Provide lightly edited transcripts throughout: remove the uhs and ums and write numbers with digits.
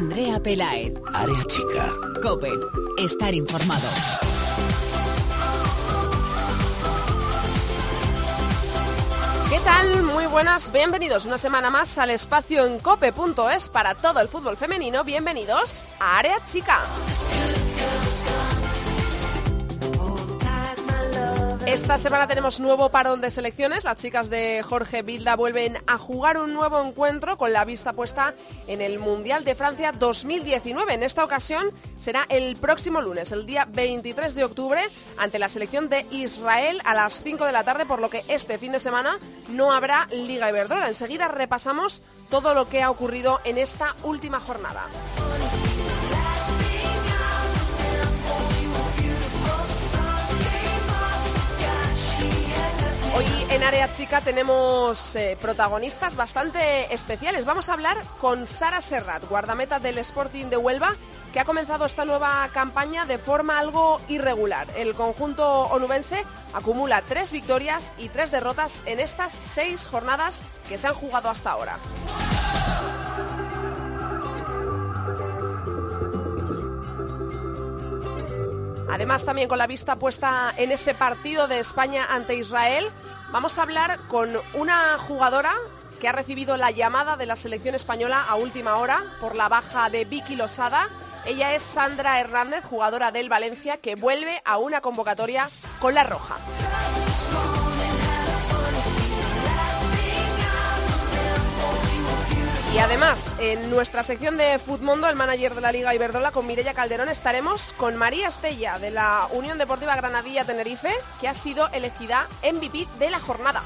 Andrea Peláez. Área chica. COPE. Estar informado. ¿Qué tal? Muy buenas, bienvenidos una semana más al espacio en cope.es para todo el fútbol femenino. Bienvenidos a Área Chica. Esta semana tenemos nuevo parón de selecciones. Las chicas de Jorge Vilda vuelven a jugar un nuevo encuentro con la vista puesta en el Mundial de Francia 2019. En esta ocasión será el próximo lunes, el día 23 de octubre, ante la selección de Israel a las 5 de la tarde, por lo que este fin de semana no habrá Liga Iberdrola. Enseguida repasamos todo lo que ha ocurrido en esta última jornada. Hoy en Área Chica tenemos protagonistas bastante especiales. Vamos a hablar con Sara Serrat, guardameta del Sporting de Huelva, que ha comenzado esta nueva campaña de forma algo irregular. El conjunto onubense acumula 3 victorias y 3 derrotas en estas 6 jornadas que se han jugado hasta ahora. Además, también con la vista puesta en ese partido de España ante Israel, vamos a hablar con una jugadora que ha recibido la llamada de la selección española a última hora por la baja de Vicky Losada. Ella es Sandra Hernández, jugadora del Valencia, que vuelve a una convocatoria con la roja. Y además, en nuestra sección de Futmundo, el manager de la Liga Iberdrola, con Mirella Calderón, estaremos con María Estela, de la Unión Deportiva Granadilla-Tenerife, que ha sido elegida MVP de la jornada.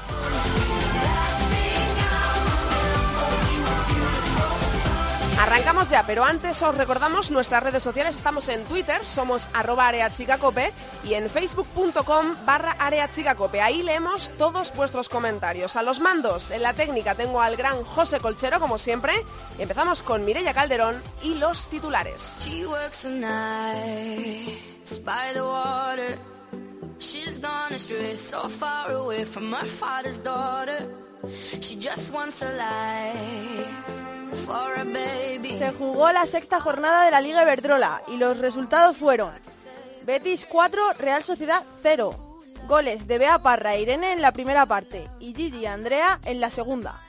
Arrancamos ya, pero antes os recordamos nuestras redes sociales. Estamos en Twitter, somos @areachicacope y en facebook.com/areachicacope. Ahí leemos todos vuestros comentarios. A los mandos, en la técnica, tengo al gran José Colchero, como siempre. Empezamos con Mirella Calderón y los titulares. Se jugó la 6ª jornada de la Liga Iberdrola y los resultados fueron Betis 4, Real Sociedad 0. Goles de Bea Parra e Irene en la primera parte y Gigi y Andrea en la segunda.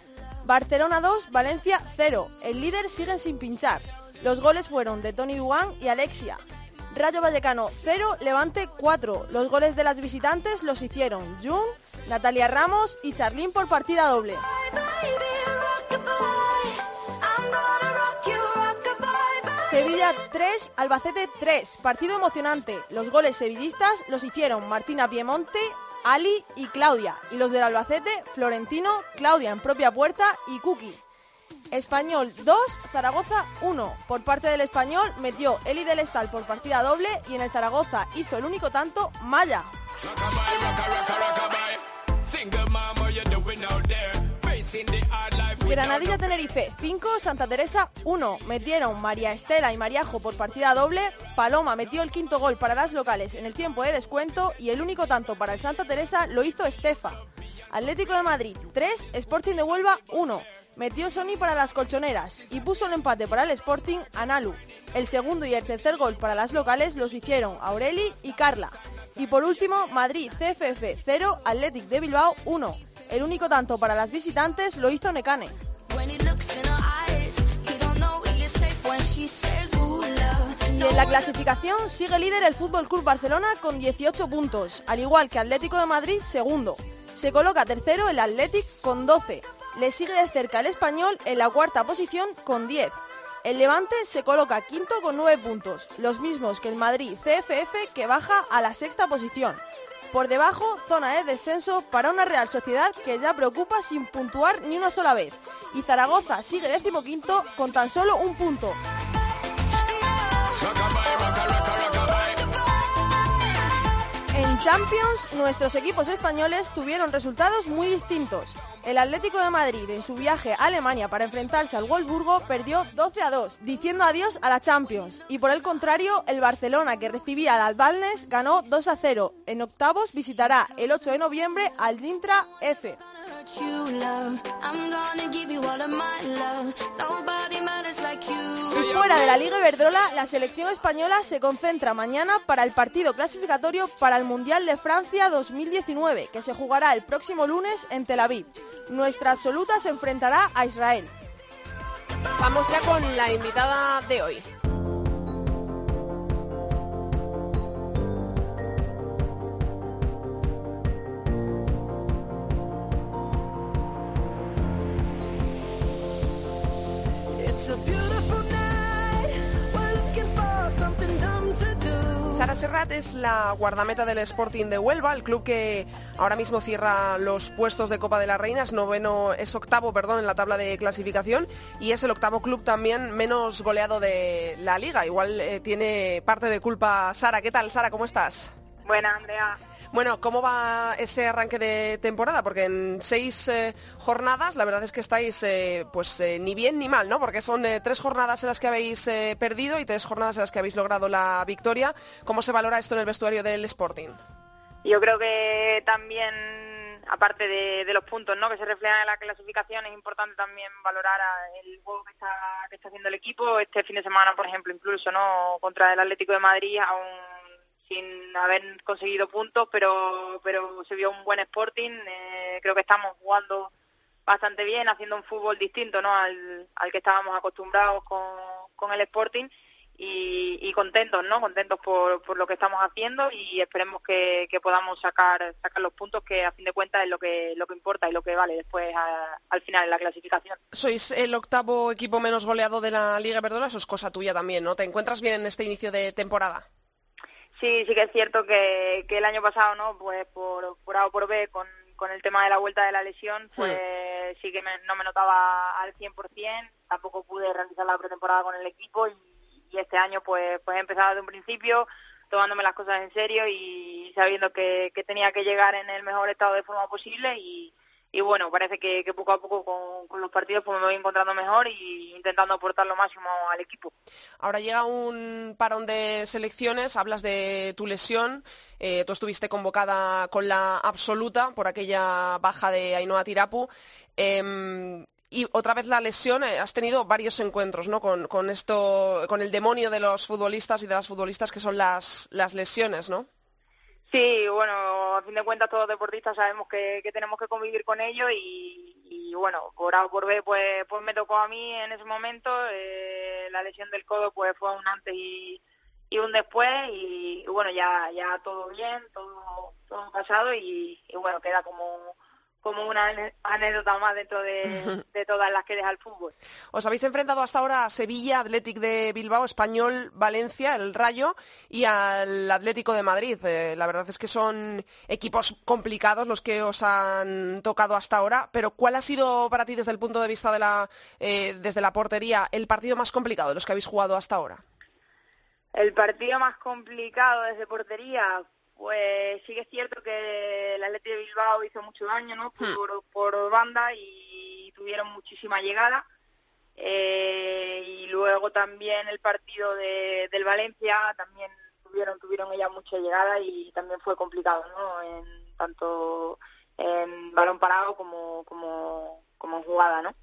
Barcelona 2, Valencia 0. El líder sigue sin pinchar. Los goles fueron de Toni Duggan y Alexia. Rayo Vallecano 0, Levante 4. Los goles de las visitantes los hicieron Jung, Natalia Ramos y Charlín por partida doble. Sevilla 3, Albacete 3. Partido emocionante. Los goles sevillistas los hicieron Martina Piemonte, Ali y Claudia. Y los del Albacete, Florentino, Claudia en propia puerta y Kuki. Español 2, Zaragoza 1. Por parte del Español metió Eli del Estal por partida doble y en el Zaragoza hizo el único tanto Maya. Granadilla-Tenerife 5, Santa Teresa 1. Metieron María Estela y Mariajo por partida doble. Paloma metió el quinto gol para las locales en el tiempo de descuento y el único tanto para el Santa Teresa lo hizo Estefa. Atlético de Madrid 3, Sporting de Huelva 1. Metió Sony para las colchoneras y puso el empate para el Sporting Analu. El segundo y el tercer gol para las locales los hicieron Aureli y Carla. Y por último, Madrid CFF 0, Athletic de Bilbao 1. El único tanto para las visitantes lo hizo Nekane. Y en la clasificación sigue líder el FC Barcelona con 18 puntos, al igual que Atlético de Madrid segundo. Se coloca tercero el Athletic con 12. Le sigue de cerca el Español en la 4ª posición con 10. El Levante se coloca quinto con 9 puntos, los mismos que el Madrid CFF, que baja a la 6ª posición. Por debajo, zona de descenso para una Real Sociedad que ya preocupa sin puntuar ni una sola vez. Y Zaragoza sigue 15º con tan solo un punto. En Champions, nuestros equipos españoles tuvieron resultados muy distintos. El Atlético de Madrid, en su viaje a Alemania para enfrentarse al Wolfsburgo, perdió 12-2, diciendo adiós a la Champions. Y por el contrario, el Barcelona, que recibía al Albacete, ganó 2-0. En octavos visitará el 8 de noviembre al Dintra F. Fuera de la Liga Iberdrola, la selección española se concentra mañana para el partido clasificatorio para el Mundial de Francia 2019, que se jugará el próximo lunes en Tel Aviv. Nuestra absoluta se enfrentará a Israel. Vamos ya con la invitada de hoy. Sara Serrat es la guardameta del Sporting de Huelva, el club que ahora mismo cierra los puestos de Copa de las Reinas, es octavo, en la tabla de clasificación, y es el octavo club también menos goleado de la Liga. Igual tiene parte de culpa Sara. ¿Qué tal, Sara? ¿Cómo estás? Buena, Andrea. Bueno, ¿cómo va ese arranque de temporada? Porque en 6 jornadas la verdad es que estáis ni bien ni mal, ¿no? Porque son 3 jornadas en las que habéis perdido y 3 jornadas en las que habéis logrado la victoria. ¿Cómo se valora esto en el vestuario del Sporting? Yo creo que también, aparte de los puntos, ¿no?, que se reflejan en la clasificación, es importante también valorar el juego que está haciendo el equipo. Este fin de semana, por ejemplo, incluso, ¿no?, contra el Atlético de Madrid, aún sin haber conseguido puntos, pero se vio un buen Sporting. Creo que estamos jugando bastante bien, haciendo un fútbol distinto, ¿no?, al que estábamos acostumbrados con el Sporting, y contentos, ¿no?, contentos por lo que estamos haciendo, y esperemos que podamos sacar los puntos, que a fin de cuentas es lo que importa y lo que vale después al final en la clasificación. Sois el octavo equipo menos goleado de la Liga Iberdrola, eso es cosa tuya también, ¿no? ¿Te encuentras bien en este inicio de temporada? Sí, sí que es cierto que el año pasado, ¿no?, pues por A o por B, con el tema de la vuelta de la lesión, pues sí que no me notaba al 100%, tampoco pude realizar la pretemporada con el equipo, y este año pues he empezado desde un principio, tomándome las cosas en serio y sabiendo que tenía que llegar en el mejor estado de forma posible, y bueno, parece que poco a poco con los partidos pues me voy encontrando mejor y intentando aportar lo máximo al equipo. Ahora llega un parón de selecciones, hablas de tu lesión, tú estuviste convocada con la absoluta por aquella baja de Ainhoa Tirapu, y otra vez la lesión. Has tenido varios encuentros, ¿no?, con esto, con el demonio de los futbolistas y de las futbolistas, que son las lesiones, ¿no? Sí, bueno, a fin de cuentas todos deportistas sabemos que tenemos que convivir con ello, y bueno, por A o por B pues me tocó a mí en ese momento. La lesión del codo pues fue un antes y un después, y bueno, ya todo bien, todo pasado, y bueno, queda como una anécdota más dentro de todas las que deja el fútbol. Os habéis enfrentado hasta ahora a Sevilla, Atlético de Bilbao, Español, Valencia, el Rayo, y al Atlético de Madrid. La verdad es que son equipos complicados los que os han tocado hasta ahora, pero ¿cuál ha sido para ti, desde el punto de vista de desde la portería, el partido más complicado de los que habéis jugado hasta ahora? El partido más complicado desde portería. Pues sí que es cierto que el Atlético de Bilbao hizo mucho daño, ¿no?, por banda, y tuvieron muchísima llegada. Y luego también el partido del Valencia, también tuvieron ellas mucha llegada, y también fue complicado, ¿no?, tanto en balón parado como en jugada, ¿no?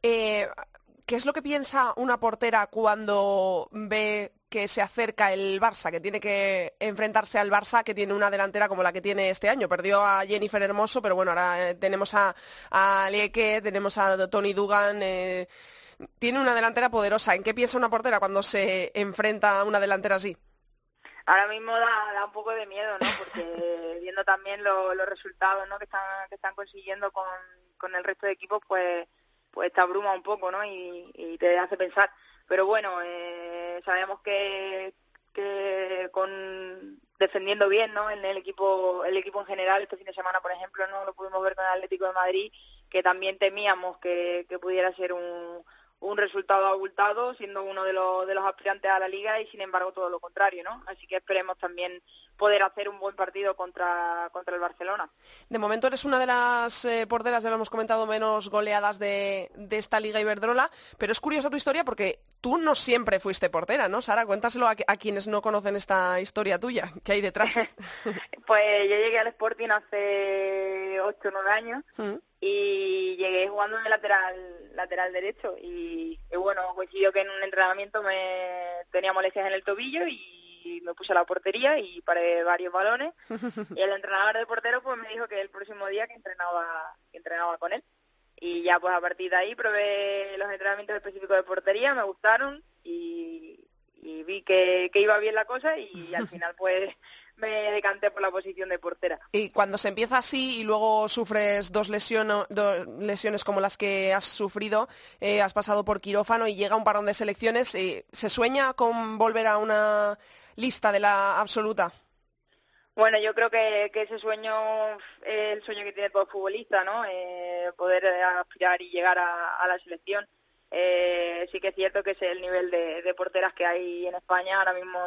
¿Qué es lo que piensa una portera cuando ve que se acerca el Barça, que tiene que enfrentarse al Barça, que tiene una delantera como la que tiene este año? Perdió a Jennifer Hermoso, pero bueno, ahora tenemos a Lieke, tenemos a Toni Duggan. Tiene una delantera poderosa. ¿En qué piensa una portera cuando se enfrenta a una delantera así? Ahora mismo da un poco de miedo, ¿no?, porque viendo también los resultados, ¿no?, que están consiguiendo con el resto de equipos, pues te abruma un poco, ¿no?, y te hace pensar. Pero bueno, sabemos que defendiendo bien, ¿no?, en el equipo en general, este fin de semana, por ejemplo, no lo pudimos ver con el Atlético de Madrid, que también temíamos que pudiera ser un resultado abultado, siendo uno de los aspirantes a la Liga, y sin embargo todo lo contrario, ¿no? Así que esperemos también poder hacer un buen partido contra el Barcelona. De momento eres una de las porteras, ya lo hemos comentado, menos goleadas de esta Liga Iberdrola, pero es curiosa tu historia porque tú no siempre fuiste portera, ¿no, Sara? Cuéntaselo a quienes no conocen esta historia tuya, ¿qué hay detrás? Pues yo llegué al Sporting hace 8 o 9 años y llegué jugando de lateral derecho y bueno, coincidió que en un entrenamiento me tenía molestias en el tobillo y me puse a la portería y paré varios balones y el entrenador de portero pues me dijo que el próximo día que entrenaba con él y ya pues a partir de ahí probé los entrenamientos específicos de portería, me gustaron y vi que iba bien la cosa y al final pues me decanté por la posición de portera. Y cuando se empieza así y luego sufres dos lesiones como las que has sufrido, has pasado por quirófano y llega un parón de selecciones, ¿se sueña con volver a una lista de la absoluta? Bueno, yo creo que ese sueño es el sueño que tiene todo futbolista, ¿no? Poder aspirar y llegar a la selección. Sí que es cierto que el nivel de porteras que hay en España ahora mismo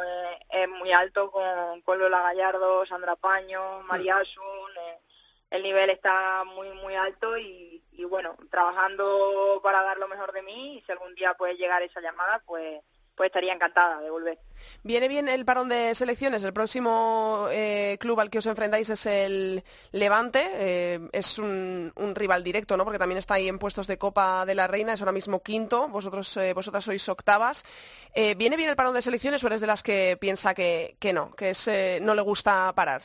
es muy alto, con Lola Gallardo, Sandra Paño, María Asun, el nivel está muy muy alto y bueno, trabajando para dar lo mejor de mí y si algún día puede llegar esa llamada pues estaría encantada de volver. Viene bien el parón de selecciones. El próximo club al que os enfrentáis es el Levante. Es un rival directo, ¿no? Porque también está ahí en puestos de Copa de la Reina. Es ahora mismo 5. Vosotras sois 8ª. ¿Viene bien el parón de selecciones o eres de las que piensa que no? Que no le gusta parar.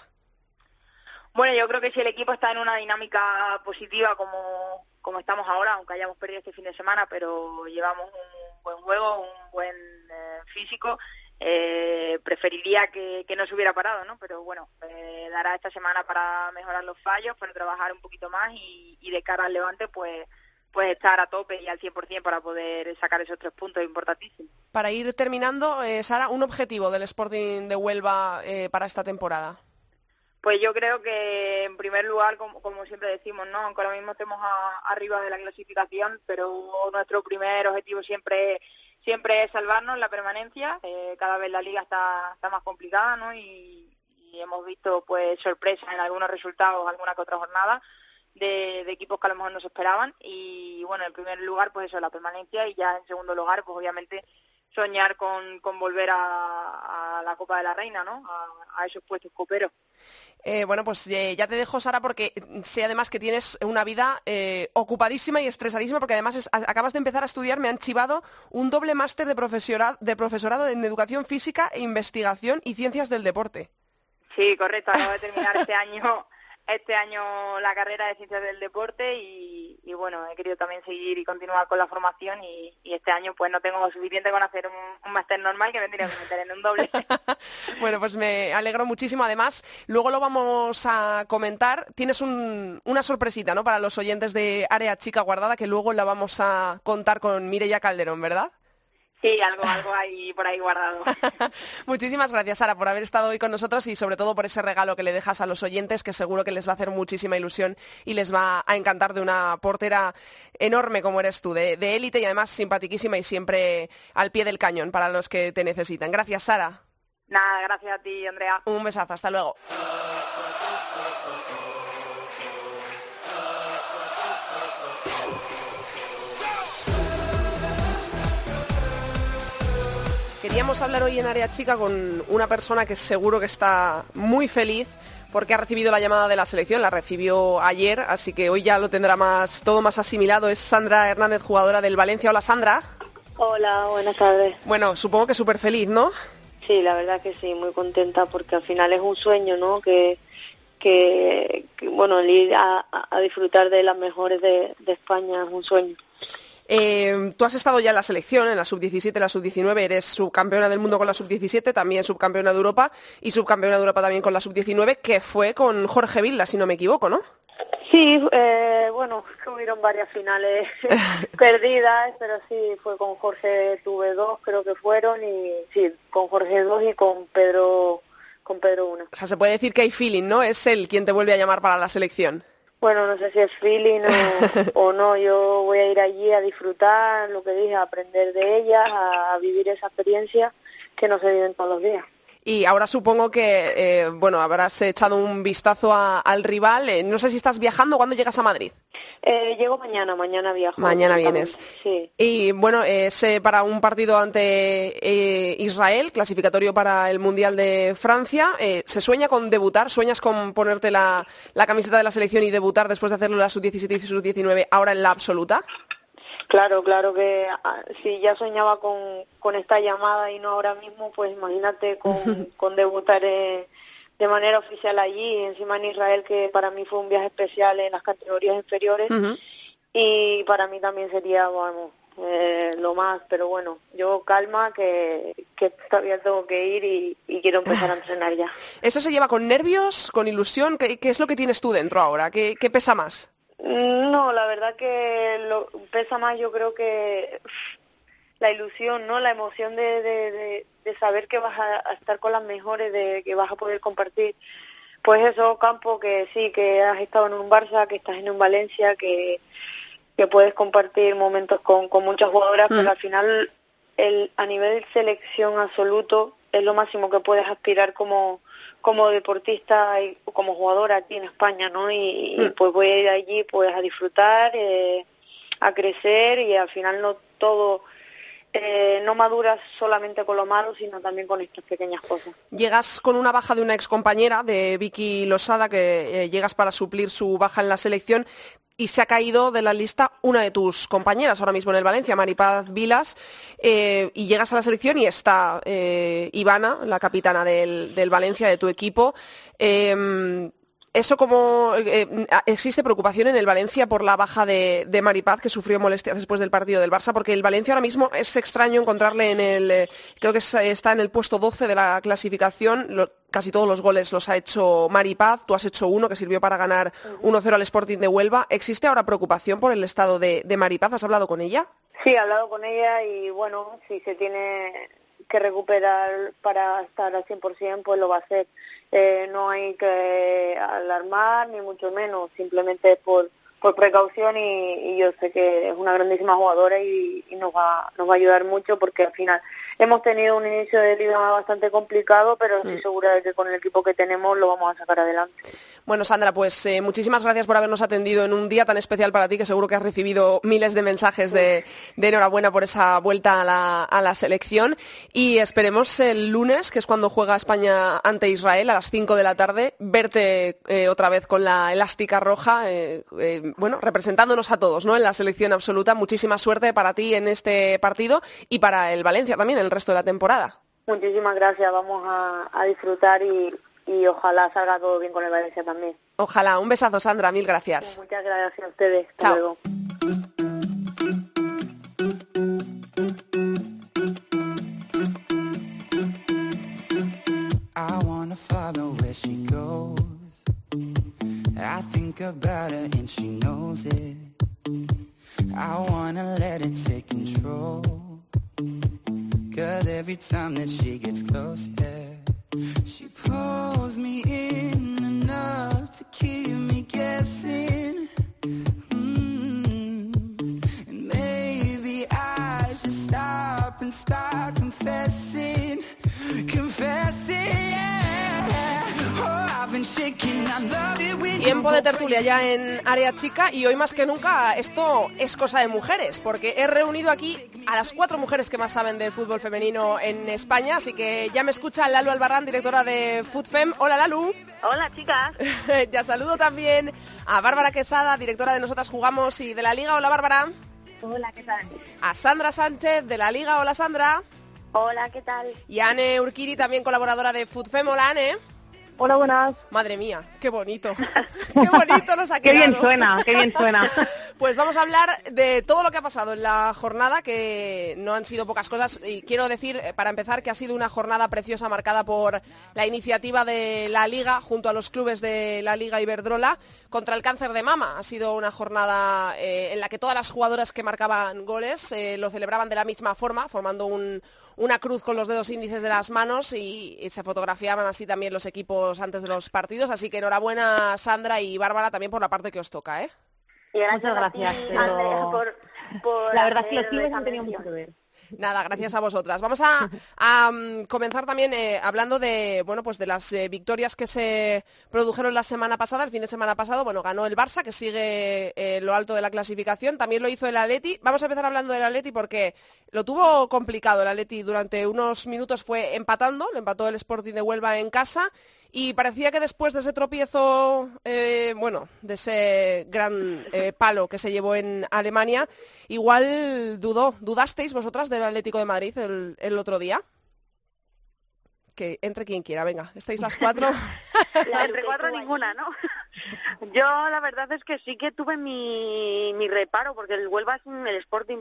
Bueno, yo creo que si el equipo está en una dinámica positiva como estamos ahora, aunque hayamos perdido este fin de semana, pero llevamos un buen juego, un buen físico, preferiría que no se hubiera parado, ¿no? Pero bueno, dará esta semana para mejorar los fallos, para trabajar un poquito más y de cara al Levante, pues estar a tope y al 100% para poder sacar esos 3 puntos importantísimos. Para ir terminando, Sara, ¿un objetivo del Sporting de Huelva para esta temporada? Pues yo creo que en primer lugar, como siempre decimos, ¿no? Aunque ahora mismo estemos arriba de la clasificación, pero nuestro primer objetivo siempre es salvarnos la permanencia. Cada vez la liga está más complicada, ¿no? Y hemos visto pues sorpresas en algunos resultados, alguna que otra jornada de equipos que a lo mejor no se esperaban. Y bueno, en primer lugar pues eso, la permanencia, y ya en segundo lugar pues obviamente soñar con volver a la Copa de la Reina, ¿no? A esos puestos coperos. Bueno, pues ya te dejo, Sara, porque sé además que tienes una vida ocupadísima y estresadísima, porque además acabas de empezar a estudiar, me han chivado, un doble máster de profesorado en Educación Física e Investigación y Ciencias del Deporte. Sí, correcto, acabo de terminar este año la carrera de Ciencias del Deporte y bueno, he querido también seguir y continuar con la formación y este año pues no tengo suficiente con hacer un máster normal que me tengo que meter en un doble. Bueno, pues me alegro muchísimo. Además, luego lo vamos a comentar. Tienes una sorpresita, ¿no? Para los oyentes de Área Chica Guardada, que luego la vamos a contar con Mirella Calderón, ¿verdad? Sí, algo hay por ahí guardado. Muchísimas gracias, Sara, por haber estado hoy con nosotros y sobre todo por ese regalo que le dejas a los oyentes, que seguro que les va a hacer muchísima ilusión y les va a encantar, de una portera enorme como eres tú, de élite y además simpaticísima y siempre al pie del cañón para los que te necesitan. Gracias, Sara. Nada, gracias a ti, Andrea. Un besazo, hasta luego. Queríamos hablar hoy en Área Chica con una persona que seguro que está muy feliz porque ha recibido la llamada de la selección, la recibió ayer, así que hoy ya lo tendrá todo más asimilado. Es Sandra Hernández, jugadora del Valencia. Hola, Sandra. Hola, buenas tardes. Bueno, supongo que súper feliz, ¿no? Sí, la verdad que sí, muy contenta porque al final es un sueño, ¿no? Que bueno, el ir a disfrutar de las mejores de España es un sueño. Tú has estado ya en la selección, en la sub-17, en la sub-19, eres subcampeona del mundo con la sub-17, también subcampeona de Europa y subcampeona de Europa también con la sub-19, que fue con Jorge Vilda, si no me equivoco, ¿no? Sí, bueno, hubieron varias finales perdidas, pero sí, fue con Jorge, tuve 2, creo que fueron, y sí, con Jorge 2 y con Pedro 1. O sea, se puede decir que hay feeling, ¿no? Es él quien te vuelve a llamar para la selección. Bueno, no sé si es feeling o no, yo voy a ir allí a disfrutar, lo que dije, a aprender de ellas, a vivir esa experiencia que no se viven todos los días. y ahora supongo que bueno, habrás echado un vistazo al rival. No sé si estás viajando, ¿cuándo llegas a Madrid? Llego mañana viajo. Mañana vienes. Sí. Y bueno, es para un partido ante Israel, clasificatorio para el Mundial de Francia. ¿Se sueña con debutar? ¿Sueñas con ponerte la camiseta de la selección y debutar después de hacerlo en la sub-17 y sub-19 ahora en la absoluta? Claro que si ya soñaba con esta llamada y no ahora mismo, pues imagínate con debutar de manera oficial allí, encima en Israel, que para mí fue un viaje especial en las categorías inferiores. Y para mí también sería, vamos, lo más, pero bueno, yo calma, que todavía tengo que ir y quiero empezar a entrenar ya. ¿Eso se lleva con nervios, con ilusión? ¿Qué es lo que tienes tú dentro ahora? ¿Qué pesa más? No, la verdad que lo pesa más, yo creo que la ilusión, ¿no? La emoción de saber que vas a estar con las mejores, de que vas a poder compartir, pues eso, campo, que sí, que has estado en un Barça, que estás en un Valencia, que puedes compartir momentos con muchas jugadoras, pero al final a nivel selección absoluto es lo máximo que puedes aspirar como deportista y como jugadora aquí en España, ¿no? Y pues voy a ir allí pues a disfrutar, a crecer, y al final no todo no maduras solamente con lo malo, sino también con estas pequeñas cosas. Llegas con una baja de una excompañera, de Vicky Losada, que llegas para suplir su baja en la selección, y se ha caído de la lista una de tus compañeras ahora mismo en el Valencia, Maripaz Vilas, y llegas a la selección y está Ivana, la capitana del Valencia, de tu equipo. ¿Eso como existe preocupación en el Valencia por la baja de Maripaz, que sufrió molestias después del partido del Barça? Porque el Valencia ahora mismo es extraño encontrarle en creo que está en el puesto 12 de la clasificación. Casi todos los goles los ha hecho Maripaz, tú has hecho uno que sirvió para ganar 1-0 al Sporting de Huelva. ¿Existe ahora preocupación por el estado de Maripaz? ¿Has hablado con ella? Sí, he hablado con ella y bueno, si se tiene que recuperar para estar al 100%, pues lo va a hacer. No hay que alarmar, ni mucho menos, simplemente por precaución, y yo sé que es una grandísima jugadora y nos va a ayudar mucho, porque al final hemos tenido un inicio de liga bastante complicado, pero estoy segura de que con el equipo que tenemos lo vamos a sacar adelante. Bueno, Sandra, pues muchísimas gracias por habernos atendido en un día tan especial para ti, que seguro que has recibido miles de mensajes de enhorabuena por esa vuelta a la selección, y esperemos el lunes, que es cuando juega España ante Israel, a las 5 de la tarde, verte otra vez con la elástica roja, bueno, representándonos a todos, ¿no?, en la selección absoluta. Muchísima suerte para ti en este partido y para el Valencia también en el resto de la temporada. Muchísimas gracias, vamos a disfrutar y ojalá salga todo bien con el Valencia también. Ojalá. Un besazo, Sandra. Mil gracias. Sí, muchas gracias a ustedes. Hasta Chao. Luego. She pulls me in enough to keep me guessing, and maybe I should stop and start confessing, yeah. Oh, I've been shaking, I love it when you go crazy. Tiempo de tertulia ya en Área Chica, y hoy más que nunca esto es cosa de mujeres, porque he reunido aquí a las 4 mujeres que más saben de fútbol femenino en España, así que ya me escucha Lalu Albarrán, directora de FutFem. Hola, Lalu. Hola, chicas. Ya saludo también a Bárbara Quesada, directora de Nosotras Jugamos y de la Liga. Hola, Bárbara. Hola, ¿qué tal? A Sandra Sánchez, de la Liga. Hola, Sandra. Hola, ¿qué tal? Y Ane Urquiri, también colaboradora de FutFem. Hola, Ane. Hola, buenas. Madre mía, qué bonito. Qué bonito nos ha quedado. Qué bien suena. Pues vamos a hablar de todo lo que ha pasado en la jornada, que no han sido pocas cosas. Y quiero decir, para empezar, que ha sido una jornada preciosa, marcada por la iniciativa de la Liga, junto a los clubes de la Liga Iberdrola, contra el cáncer de mama. Ha sido una jornada en la que todas las jugadoras que marcaban goles lo celebraban de la misma forma, formando una cruz con los dedos índices de las manos, y se fotografiaban así también los equipos antes de los partidos. Así que enhorabuena, Sandra y Bárbara, también por la parte que os toca, ¿eh? Y muchas gracias, Andrea, por la verdad es que los clubes han tenido mucho que ver. Nada, gracias a vosotras. Vamos a comenzar también hablando de, bueno, pues de las victorias que se produjeron la semana pasada, el fin de semana pasado. Bueno, ganó el Barça, que sigue lo alto de la clasificación. También lo hizo el Atleti. Vamos a empezar hablando del Atleti porque lo tuvo complicado el Atleti. Durante unos minutos fue empatando, lo empató el Sporting de Huelva en casa. Y parecía que después de ese tropiezo, de ese gran palo que se llevó en Alemania, igual dudasteis vosotras del Atlético de Madrid el otro día. Que entre quien quiera, venga, estáis las cuatro. Entre cuatro ninguna, ¿no? Yo la verdad es que sí que tuve mi reparo, porque el Sporting,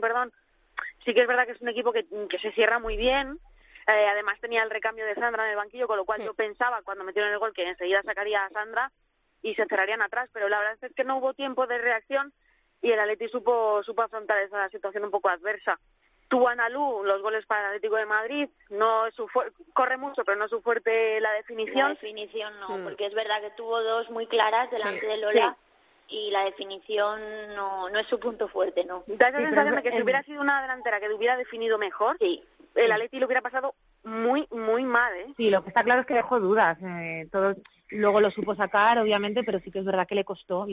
sí que es verdad que es un equipo que se cierra muy bien. Además tenía el recambio de Sandra en el banquillo, con lo cual sí. Yo pensaba cuando metieron el gol que enseguida sacaría a Sandra y se cerrarían atrás, pero la verdad es que no hubo tiempo de reacción y el Atleti supo afrontar esa situación un poco adversa. Tuvo Analu los goles para el Atlético de Madrid, no es su corre mucho, pero no es su fuerte la definición. La definición no, porque es verdad que tuvo dos muy claras delante de Lola. Sí. Y la definición no es su punto fuerte, ¿no? Da esa sensación de que si hubiera sido una delantera que hubiera definido mejor, sí, el Atleti lo hubiera pasado muy, muy mal, ¿eh? Sí, lo que está claro es que dejó dudas. Todo luego lo supo sacar, obviamente, pero sí que es verdad que le costó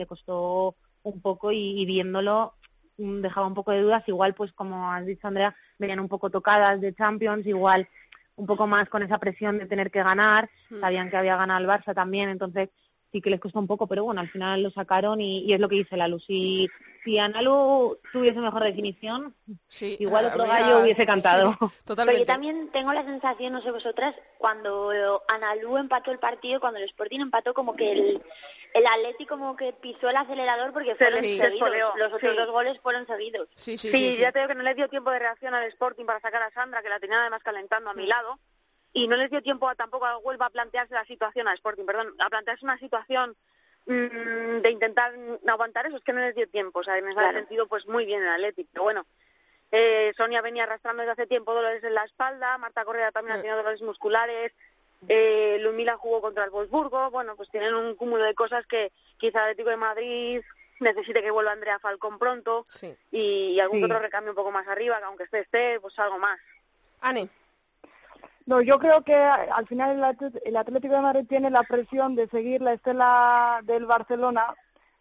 un poco y viéndolo dejaba un poco de dudas. Igual, pues como has dicho, Andrea, venían un poco tocadas de Champions, igual un poco más con esa presión de tener que ganar. Sabían que había ganado el Barça también, entonces... sí que les costó un poco, pero bueno, al final lo sacaron y es lo que dice Lalu. Si Analu tuviese mejor definición, sí, igual otro gallo hubiese cantado. Sí, totalmente. Pero yo también tengo la sensación, no sé vosotras, cuando Analu empató el partido, cuando el Sporting empató, como que el Atleti como que pisó el acelerador porque fueron seguidos. Los otros dos goles fueron seguidos. Sí, ya te digo que no les dio tiempo de reacción al Sporting para sacar a Sandra, que la tenía además calentando a mi lado. Y no les dio tiempo tampoco a Huelva a plantearse una situación de intentar aguantar eso, es que no les dio tiempo, o sea, en ese sentido pues muy bien el Atleti, pero bueno, Sonia venía arrastrando desde hace tiempo dolores en la espalda, Marta Correa también ha tenido dolores musculares, Lumila jugó contra el Wolfsburgo, bueno, pues tienen un cúmulo de cosas que quizá el Atlético de Madrid necesite que vuelva Andrea Falcón pronto y algún otro recambio un poco más arriba, que aunque esté, pues algo más. Ani. No, yo creo que al final el Atlético de Madrid tiene la presión de seguir la estela del Barcelona,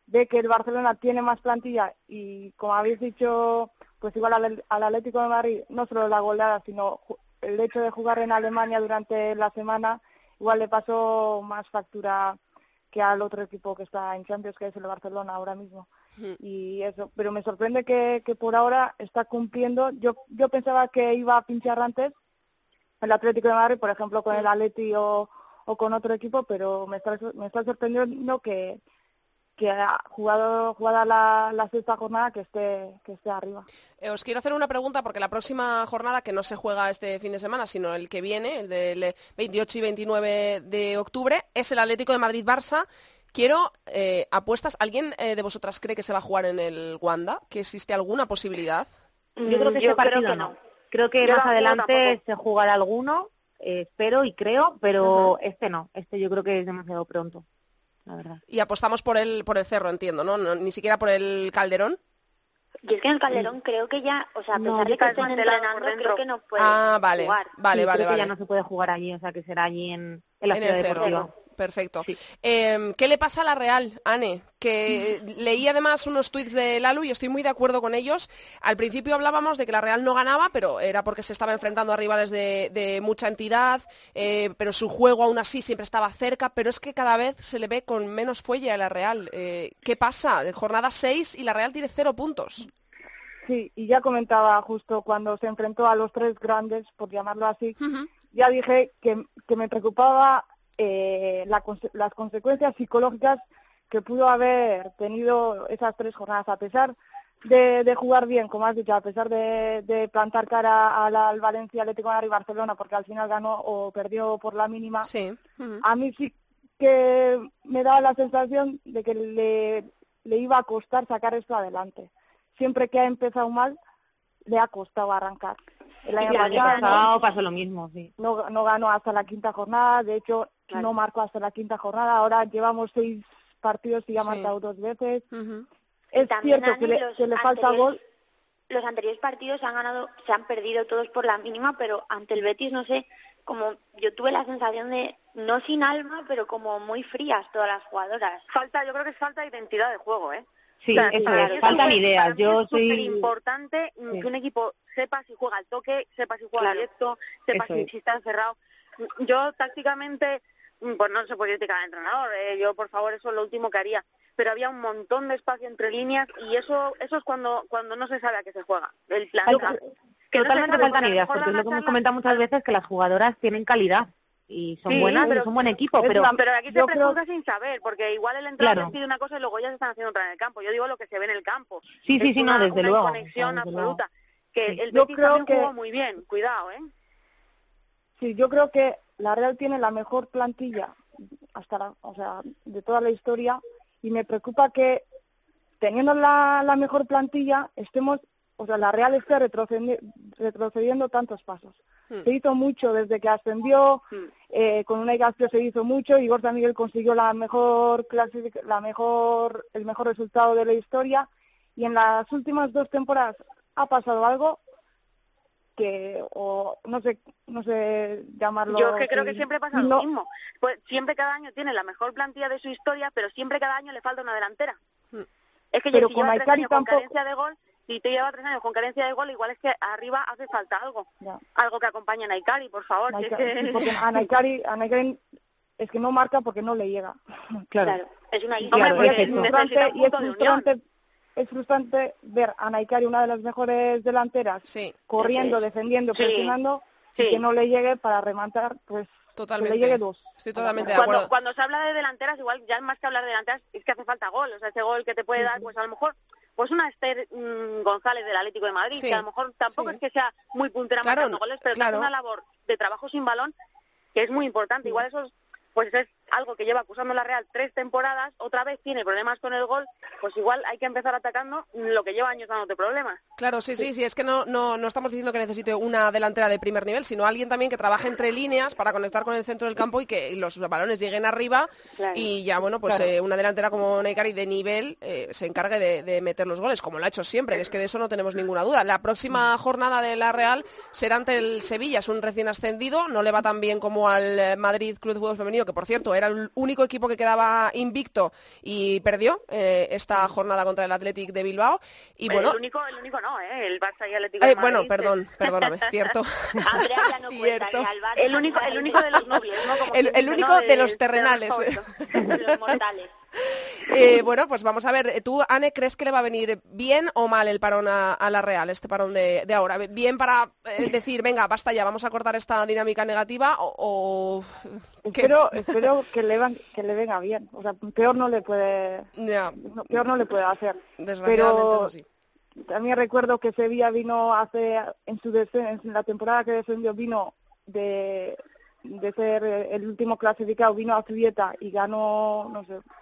de que el Barcelona tiene más plantilla y, como habéis dicho, pues igual al Atlético de Madrid, no solo la goleada, sino el hecho de jugar en Alemania durante la semana, igual le pasó más factura que al otro equipo que está en Champions, que es el Barcelona ahora mismo. Y eso, pero me sorprende que por ahora está cumpliendo. Yo pensaba que iba a pinchar antes, el Atlético de Madrid, por ejemplo, con el Atleti o con otro equipo, pero me está sorprendiendo que ha jugada la sexta jornada que esté arriba. Os quiero hacer una pregunta porque la próxima jornada, que no se juega este fin de semana, sino el que viene, el del 28 y 29 de octubre, es el Atlético de Madrid-Barça. Quiero apuestas. ¿Alguien de vosotras cree que se va a jugar en el Wanda? ¿Que existe alguna posibilidad? Yo creo que ese partido no. Creo que yo más adelante se jugará alguno, espero y creo, pero este no. Este yo creo que es demasiado pronto, la verdad. Y apostamos por el Cerro, entiendo, ¿no? Ni siquiera por el Calderón. Y es que en el Calderón creo que ya, o sea, a pesar de que están entrenando, creo que no puede jugar. Vale. Creo que ya no se puede jugar allí, o sea, que será allí en la ciudad deportiva. Perfecto. Sí. ¿Qué le pasa a la Real, Ane? Que leí además unos tuits de Lalu y estoy muy de acuerdo con ellos. Al principio hablábamos de que la Real no ganaba, pero era porque se estaba enfrentando a rivales de mucha entidad, pero su juego aún así siempre estaba cerca, pero es que cada vez se le ve con menos fuelle a la Real. ¿Qué pasa? Jornada 6 y la Real tiene 0 puntos. Sí, y ya comentaba justo cuando se enfrentó a los tres grandes, por llamarlo así, ya dije que me preocupaba las consecuencias psicológicas que pudo haber tenido esas tres jornadas, a pesar de jugar bien, como has dicho, a pesar de plantar cara al Valencia, Atlético de Madrid y Barcelona, porque al final ganó o perdió por la mínima. Sí. A mí sí que me daba la sensación de que le iba a costar sacar esto adelante. Siempre que ha empezado mal, le ha costado arrancar. El año pasado pasó lo mismo, sí. No ganó hasta la quinta jornada, de hecho no marcó hasta la quinta jornada, ahora llevamos 6 partidos y ha marcado 2 veces. Es cierto que le falta gol. los anteriores partidos se han perdido todos por la mínima, pero ante el Betis, no sé, como yo tuve la sensación de, no sin alma, pero como muy frías todas las jugadoras. Yo creo que falta identidad de juego, ¿eh? Sí, o sea, eso es, faltan ideas. Yo soy súper importante que un equipo sepa si juega al toque, sepa si juega directo, sepa si está encerrado. Yo tácticamente, pues no se puede criticar al entrenador, yo por favor eso es lo último que haría, pero había un montón de espacio entre líneas y eso es cuando no se sabe a qué se juega. El plan totalmente faltan ideas, porque es lo que hemos comentado muchas veces, que las jugadoras tienen calidad y son buenas, pero es un buen equipo, pero aquí se pregunta sin saber, porque igual el entrenador decide una cosa y luego ya se están haciendo otra en el campo. Yo digo lo que se ve en el campo. Sí, es desde luego. Una conexión absoluta. Que el Betis también jugó muy bien, cuidado, ¿eh? Sí, yo creo que la Real tiene la mejor plantilla de toda la historia, y me preocupa que teniendo la mejor plantilla estemos, la Real esté retrocediendo tantos pasos. Se hizo mucho desde que ascendió, con una Ignacio se hizo mucho, y Gorka Miguel consiguió el mejor resultado de la historia, y en las últimas dos temporadas ha pasado algo que no sé llamarlo. Yo creo que siempre pasa lo mismo. Pues siempre cada año tiene la mejor plantilla de su historia, pero siempre cada año le falta una delantera. Es que pero si lleva 3 años con carencia de gol. Si te lleva 3 años con carencia de gol, igual es que arriba hace falta algo. Ya. Algo que acompañe a Naikari, por favor. Porque a Naikari es que no marca porque no le llega. Claro. Es una es frustrante ver a Naikari, una de las mejores delanteras, corriendo, defendiendo, presionando, y que no le llegue para rematar, pues... Totalmente. Que le llegue 2. Estoy totalmente de acuerdo. Cuando se habla de delanteras, igual ya más que hablar de delanteras, es que hace falta gol. Ese gol que te puede dar, pues a lo mejor... Pues una Esther González del Atlético de Madrid, que a lo mejor tampoco es que sea muy puntera marcando goles, pero es una labor de trabajo sin balón que es muy importante. Igual eso es algo que lleva acusando la Real 3 temporadas, otra vez tiene problemas con el gol, pues igual hay que empezar atacando lo que lleva años dándote problemas. Claro, sí, es que no estamos diciendo que necesite una delantera de primer nivel, sino alguien también que trabaje entre líneas para conectar con el centro del campo y que los balones lleguen arriba, y ya, una delantera como Naikari de nivel se encargue de meter los goles, como lo ha hecho siempre, es que de eso no tenemos ninguna duda. La próxima jornada de la Real será ante el Sevilla, es un recién ascendido, no le va tan bien como al Madrid Club de Fútbol Femenino, que por cierto, era el único equipo que quedaba invicto y perdió esta jornada contra el Athletic de Bilbao. Y bueno, el único no, el Barça y Atlético de Madrid. Bueno, perdóname, cierto. Andrea ya no cuenta, el único de los nobles, ¿no? Como el único de los terrenales. De los mortales. Bueno, pues vamos a ver, tú, Ane, ¿crees que le va a venir bien o mal el parón a la Real, este parón de ahora? ¿Bien para decir, venga, basta ya, vamos a cortar esta dinámica negativa o... Espero que le venga bien, peor no le puede, peor no le puede hacer. Pero no, sí. También recuerdo que Sevilla vino en la temporada que descendió, vino de ser el último clasificado, vino a Zubieta y ganó,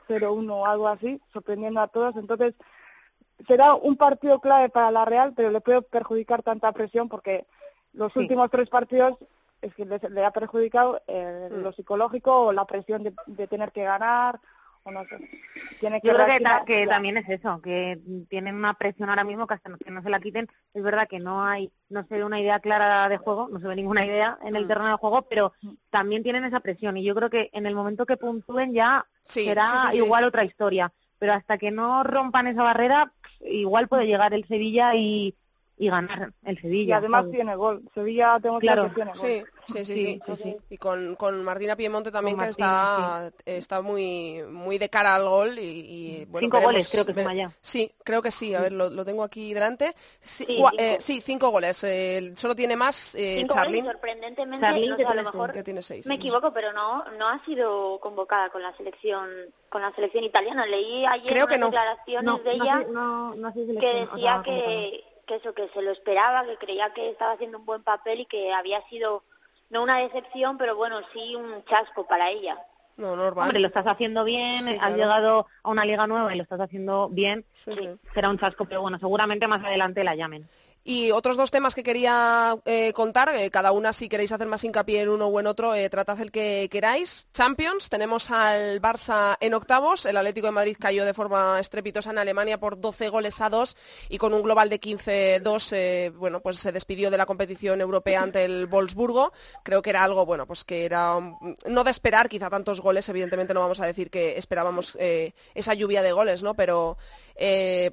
0-1 o algo así, sorprendiendo a todos. Entonces, será un partido clave para la Real, pero le puede perjudicar tanta presión porque los últimos 3 partidos es que le ha perjudicado lo psicológico o la presión de tener que ganar. Yo creo que también es eso, que tienen una presión ahora mismo que hasta que no se la quiten. Es verdad que no se ve una idea clara de juego, no se ve ninguna idea en el terreno de juego, pero también tienen esa presión y yo creo que en el momento que puntúen ya será igual otra historia, pero hasta que no rompan esa barrera, igual puede llegar el Sevilla y ganar el Sevilla. Y además tiene gol. Sevilla que tiene gol. Sí. Y con Martina Piemonte también, que está muy muy de cara al gol. Y bueno, 5 goles creo que suma ya. Sí, creo que sí. A ver, lo tengo aquí delante. Sí, 5 goles. Solo tiene más Charlín. Sorprendentemente, a lo mejor que tiene 6. Me equivoco, pero no ha sido convocada con la selección italiana. Leí ayer declaraciones de ella que decía que se lo esperaba, que creía que estaba haciendo un buen papel y que había sido, no una decepción, pero bueno, sí un chasco para ella. No, normal. Hombre, lo estás haciendo bien, has llegado a una liga nueva y lo estás haciendo bien, será un chasco, pero bueno, seguramente más adelante la llamen. Y otros dos temas que quería contar, cada una si queréis hacer más hincapié en uno o en otro, tratad el que queráis. Champions, tenemos al Barça en octavos, el Atlético de Madrid cayó de forma estrepitosa en Alemania por 12-2 y con un global de 15-2, bueno, pues se despidió de la competición europea ante el Wolfsburgo. Creo que era algo, bueno, pues que era no de esperar quizá tantos goles, evidentemente no vamos a decir que esperábamos esa lluvia de goles, ¿no? Pero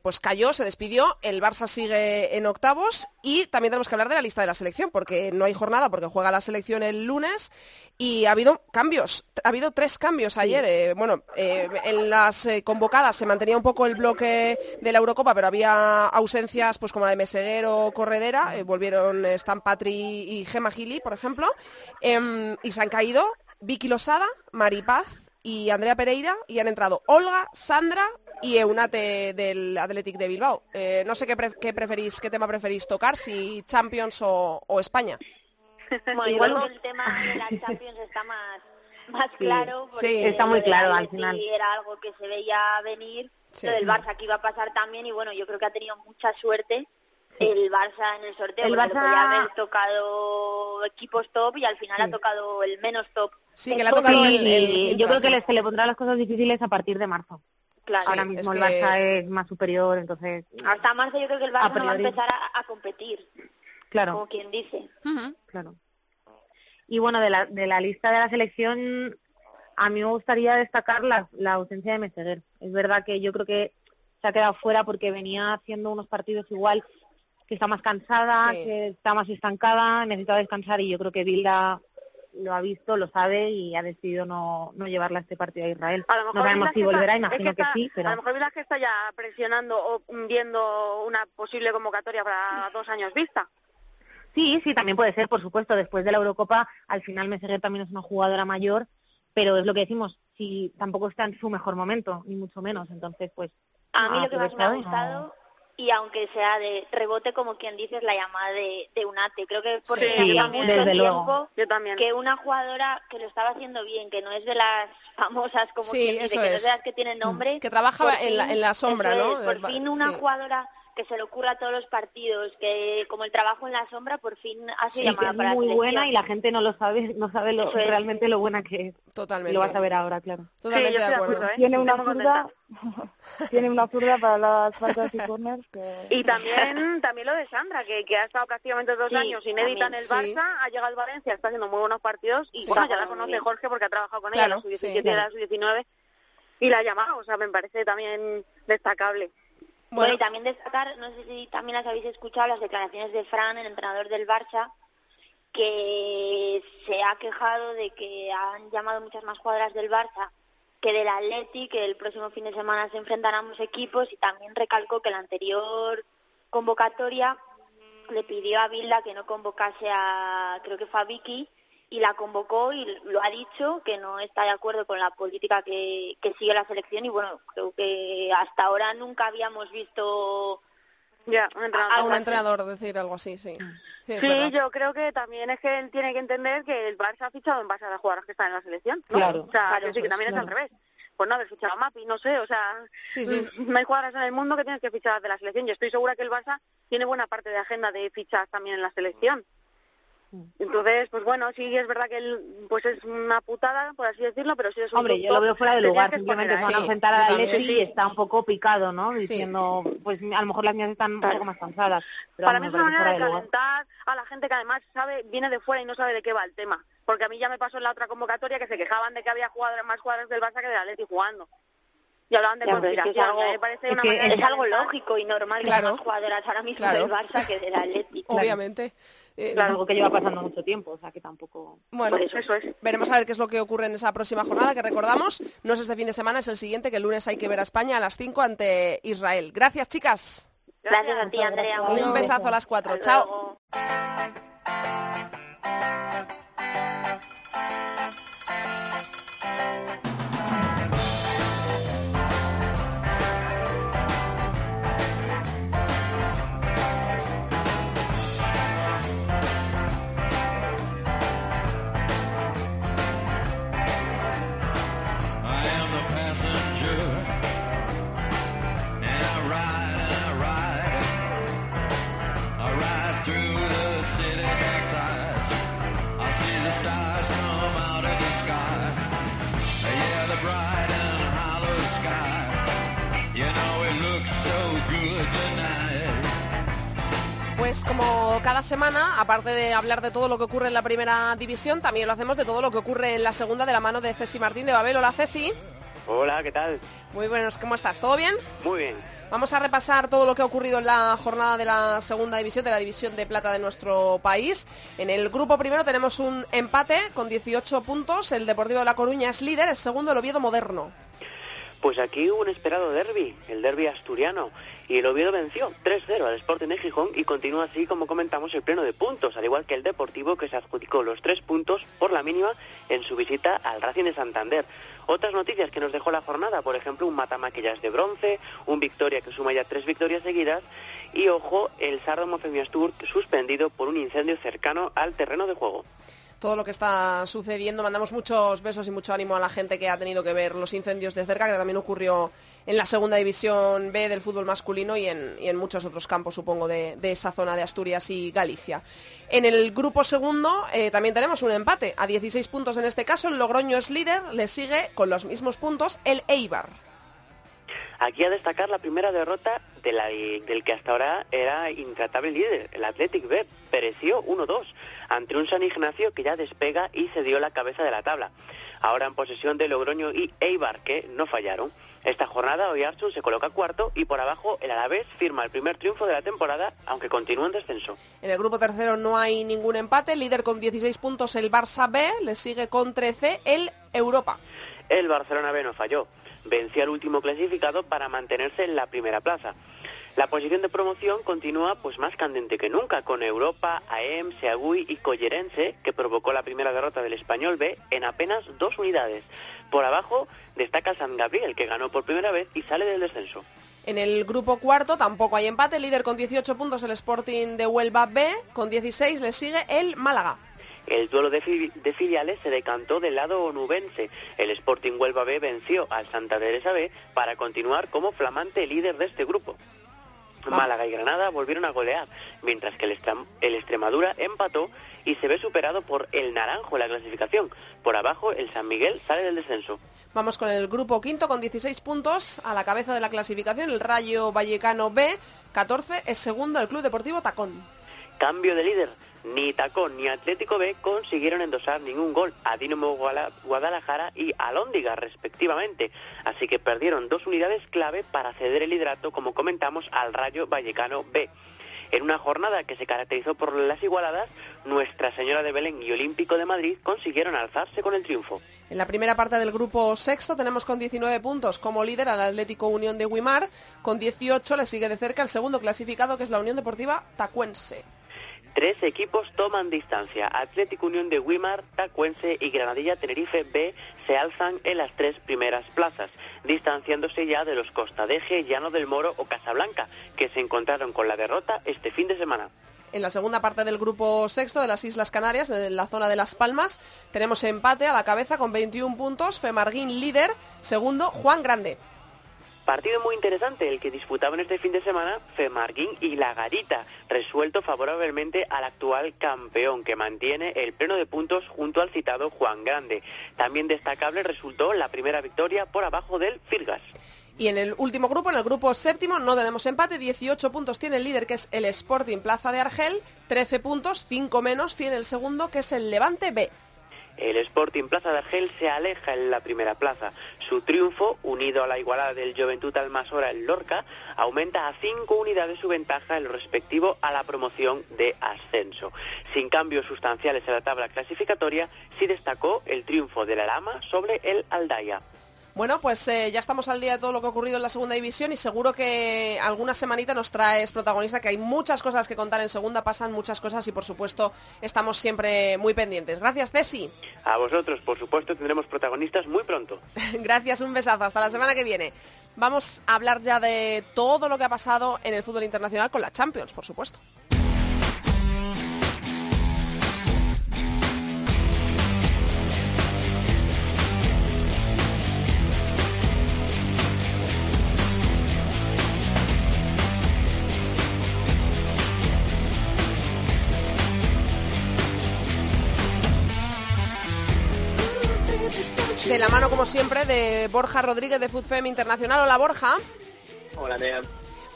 pues cayó, se despidió, el Barça sigue en octavos. Y también tenemos que hablar de la lista de la selección, porque no hay jornada, porque juega la selección el lunes y ha habido cambios, ha habido 3 cambios ayer. En las convocadas se mantenía un poco el bloque de la Eurocopa, pero había ausencias pues como la de Meseguer o Corredera, volvieron Stan Patry y Gemma Gili, por ejemplo, y se han caído Vicky Losada, Maripaz y Andrea Pereira, y han entrado Olga, Sandra y Eunate del Athletic de Bilbao. No sé qué tema preferís tocar, si Champions o España. Bueno, igual el tema de la Champions está más claro. Porque sí, está muy claro al final. Era algo que se veía venir, sí, lo del Barça que iba a pasar también, y bueno, yo creo que ha tenido mucha suerte el Barça en el sorteo. El Barça podía haber tocado equipos top y al final ha tocado el menos top. Sí, que le ha tocado el yo creo que se le pondrá las cosas difíciles a partir de marzo. Claro, ahora mismo el Barça es más superior, entonces... Hasta marzo yo creo que el Barça no va a empezar a competir, claro, como quien dice. Uh-huh. Claro. Y bueno, de la lista de la selección, a mí me gustaría destacar la ausencia de Meseguer. Es verdad que yo creo que se ha quedado fuera porque venía haciendo unos partidos igual que está más cansada, que está más estancada, necesitaba descansar, y yo creo que Vilda lo ha visto, lo sabe y ha decidido no llevarla a este partido a Israel. A no sabemos si volverá, imagino que sí, pero... A lo mejor Vilda está ya presionando o viendo una posible convocatoria para 2 años vista. Sí, también puede ser, por supuesto. Después de la Eurocopa, al final Meseguer también es una jugadora mayor, pero es lo que decimos, si tampoco está en su mejor momento, ni mucho menos. Entonces, pues... A mí lo que más me ha gustado... Y aunque sea de rebote, como quien dice, es la llamada de Unate. Creo que porque lleva mucho tiempo que una jugadora que lo estaba haciendo bien, que no es de las famosas, como quien dice, que no es de las que tiene nombre. Que trabaja en la sombra, ¿no? Por fin una jugadora que se le ocurra a todos los partidos, que como el trabajo en la sombra, por fin ha sido llamada para la selección. Es muy buena y la gente no sabe realmente lo buena que es. Totalmente. Lo vas a ver ahora, claro. Totalmente de acuerdo. Tiene una zurda... Tiene una zurda para las faltas y corners que... Y también lo de Sandra, que ha estado prácticamente 2 años inédita en el Barça, ha llegado al Valencia, está haciendo muy buenos partidos y bueno, ya la conoce bien Jorge porque ha trabajado con ella, la sub-17 y la sub-19 y la ha llamado, o sea, me parece también destacable. Bueno, y también destacar, no sé si también las habéis escuchado, las declaraciones de Fran, el entrenador del Barça, que se ha quejado de que han llamado muchas más jugadoras del Barça que del Atleti, que el próximo fin de semana se enfrentan ambos equipos, y también recalcó que la anterior convocatoria le pidió a Vilda que no convocase a, creo que fue a Vicky, y la convocó, y lo ha dicho, que no está de acuerdo con la política que sigue la selección, y bueno, creo que hasta ahora nunca habíamos visto... un entrenador decir algo así, sí, yo creo que también es que él tiene que entender que el Barça ha fichado en base a las jugadoras que están en la selección, ¿no? Claro, o sea, claro, que también es al revés, pues no haber fichado a Mapi, no sé, o sea, no hay jugadoras en el mundo que tienes que fichar de la selección. Yo estoy segura que el Barça tiene buena parte de agenda de fichas también en la selección. Entonces, pues bueno, sí es verdad que él, pues es una putada, por así decirlo, pero sí es un... Hombre, yo lo veo fuera de lugar, simplemente se van a enfrentar a la Leti y está un poco picado, ¿no? Diciendo, pues a lo mejor las mías están un poco más cansadas. Para mí es una manera de calentar a la gente que además viene de fuera y no sabe de qué va el tema. Porque a mí ya me pasó en la otra convocatoria que se quejaban de que había más jugadores del Barça que de la Leti jugando. Y hablaban de conspiración, es algo lógico y normal que haya más jugadoras ahora mismo del Barça que del Atleti. Obviamente. Claro, algo que lleva pasando mucho tiempo, o sea que tampoco... Bueno, eso es. Veremos a ver qué es lo que ocurre en esa próxima jornada, que recordamos, no es este fin de semana, es el siguiente, que el lunes hay que ver a España a las 5 ante Israel. Gracias, chicas. Gracias a ti, Andrea. Un besazo a las 4. Hasta luego. Chao. Pues como cada semana, aparte de hablar de todo lo que ocurre en la primera división, también lo hacemos de todo lo que ocurre en la segunda de la mano de Ceci Martín de Babel. Hola, Ceci. Hola, ¿qué tal? Muy buenos, ¿cómo estás? ¿Todo bien? Muy bien. Vamos a repasar todo lo que ha ocurrido en la jornada de la segunda división, de la división de plata de nuestro país. En el grupo primero tenemos un empate con 18 puntos. El Deportivo de La Coruña es líder, el segundo el Oviedo Moderno. Pues aquí hubo un esperado derbi, el derbi asturiano, y el Oviedo venció 3-0 al Sporting de Gijón y continúa así, como comentamos, el pleno de puntos, al igual que el Deportivo, que se adjudicó los 3 puntos por la mínima en su visita al Racing de Santander. Otras noticias que nos dejó la jornada, por ejemplo, un Matamaquillas de bronce, un Victoria que suma ya 3 victorias seguidas, y ojo, el Sardomo Femiastur suspendido por un incendio cercano al terreno de juego. Todo lo que está sucediendo, mandamos muchos besos y mucho ánimo a la gente que ha tenido que ver los incendios de cerca, que también ocurrió en la segunda división B del fútbol masculino y en muchos otros campos, supongo, de esa zona de Asturias y Galicia. En el grupo segundo también tenemos un empate, a 16 puntos en este caso, el Logroño es líder, le sigue con los mismos puntos el Eibar. Aquí a destacar la primera derrota del que hasta ahora era intratable líder, el Athletic B, pereció 1-2 ante un San Ignacio que ya despega y se dio la cabeza de la tabla. Ahora en posesión de Logroño y Eibar, que no fallaron. Esta jornada Oiartzun se coloca cuarto y por abajo el Alavés firma el primer triunfo de la temporada, aunque continúa en descenso. En el grupo tercero no hay ningún empate, líder con 16 puntos el Barça B, le sigue con 13 el Europa. El Barcelona B no falló. Venció al último clasificado para mantenerse en la primera plaza. La posición de promoción continúa pues más candente que nunca, con Europa, AEM, Seagüí y Collerense, que provocó la primera derrota del Español B en apenas 2 unidades. Por abajo destaca San Gabriel, que ganó por primera vez y sale del descenso. En el grupo cuarto tampoco hay empate, líder con 18 puntos el Sporting de Huelva B, con 16 le sigue el Málaga. El duelo de filiales se decantó del lado onubense. El Sporting Huelva B venció al Santa Teresa B para continuar como flamante líder de este grupo. Málaga y Granada volvieron a golear, mientras que el Extremadura empató y se ve superado por el Naranjo en la clasificación. Por abajo el San Miguel sale del descenso. Vamos con el grupo quinto con 16 puntos a la cabeza de la clasificación. El Rayo Vallecano B, 14, es segundo el Club Deportivo Tacón. Cambio de líder, ni Tacón ni Atlético B consiguieron endosar ningún gol a Dinamo Guadalajara y Alhóndiga respectivamente, así que perdieron 2 unidades clave para ceder el liderato, como comentamos, al Rayo Vallecano B. En una jornada que se caracterizó por las igualadas, Nuestra Señora de Belén y Olímpico de Madrid consiguieron alzarse con el triunfo. En la primera parte del grupo sexto tenemos con 19 puntos como líder al Atlético Unión de Güimar, con 18 le sigue de cerca el segundo clasificado, que es la Unión Deportiva Tacuense. 3 equipos toman distancia. Atlético Unión de Güimar, Tacuense y Granadilla Tenerife B se alzan en las 3 primeras plazas, distanciándose ya de los Costadeje, Llano del Moro o Casablanca, que se encontraron con la derrota este fin de semana. En la segunda parte del grupo sexto de las Islas Canarias, en la zona de Las Palmas, tenemos empate a la cabeza con 21 puntos, Femarguín líder, segundo Juan Grande. Partido muy interesante el que disputaban este fin de semana Femarguín y La Garita, resuelto favorablemente al actual campeón, que mantiene el pleno de puntos junto al citado Juan Grande. También destacable resultó la primera victoria por abajo del Firgas. Y en el último grupo, en el grupo séptimo, no tenemos empate, 18 puntos tiene el líder, que es el Sporting Plaza de Argel, 13 puntos, 5 menos tiene el segundo, que es el Levante B. El Sporting Plaza de Argel se aleja en la primera plaza. Su triunfo, unido a la igualada del Joventut Almasora en Lorca, aumenta a 5 unidades su ventaja en lo respectivo a la promoción de ascenso. Sin cambios sustanciales en la tabla clasificatoria, sí destacó el triunfo de la Lama sobre el Aldaya. Bueno, pues ya estamos al día de todo lo que ha ocurrido en la segunda división y seguro que alguna semanita nos traes protagonista, que hay muchas cosas que contar en segunda, pasan muchas cosas y por supuesto estamos siempre muy pendientes. Gracias, Ceci. A vosotros, por supuesto, tendremos protagonistas muy pronto. Gracias, un besazo, hasta la semana que viene. Vamos a hablar ya de todo lo que ha pasado en el fútbol internacional con la Champions, por supuesto. de la mano, como siempre, de Borja Rodríguez de FutFem Internacional. Hola, Borja. Hola, Nea.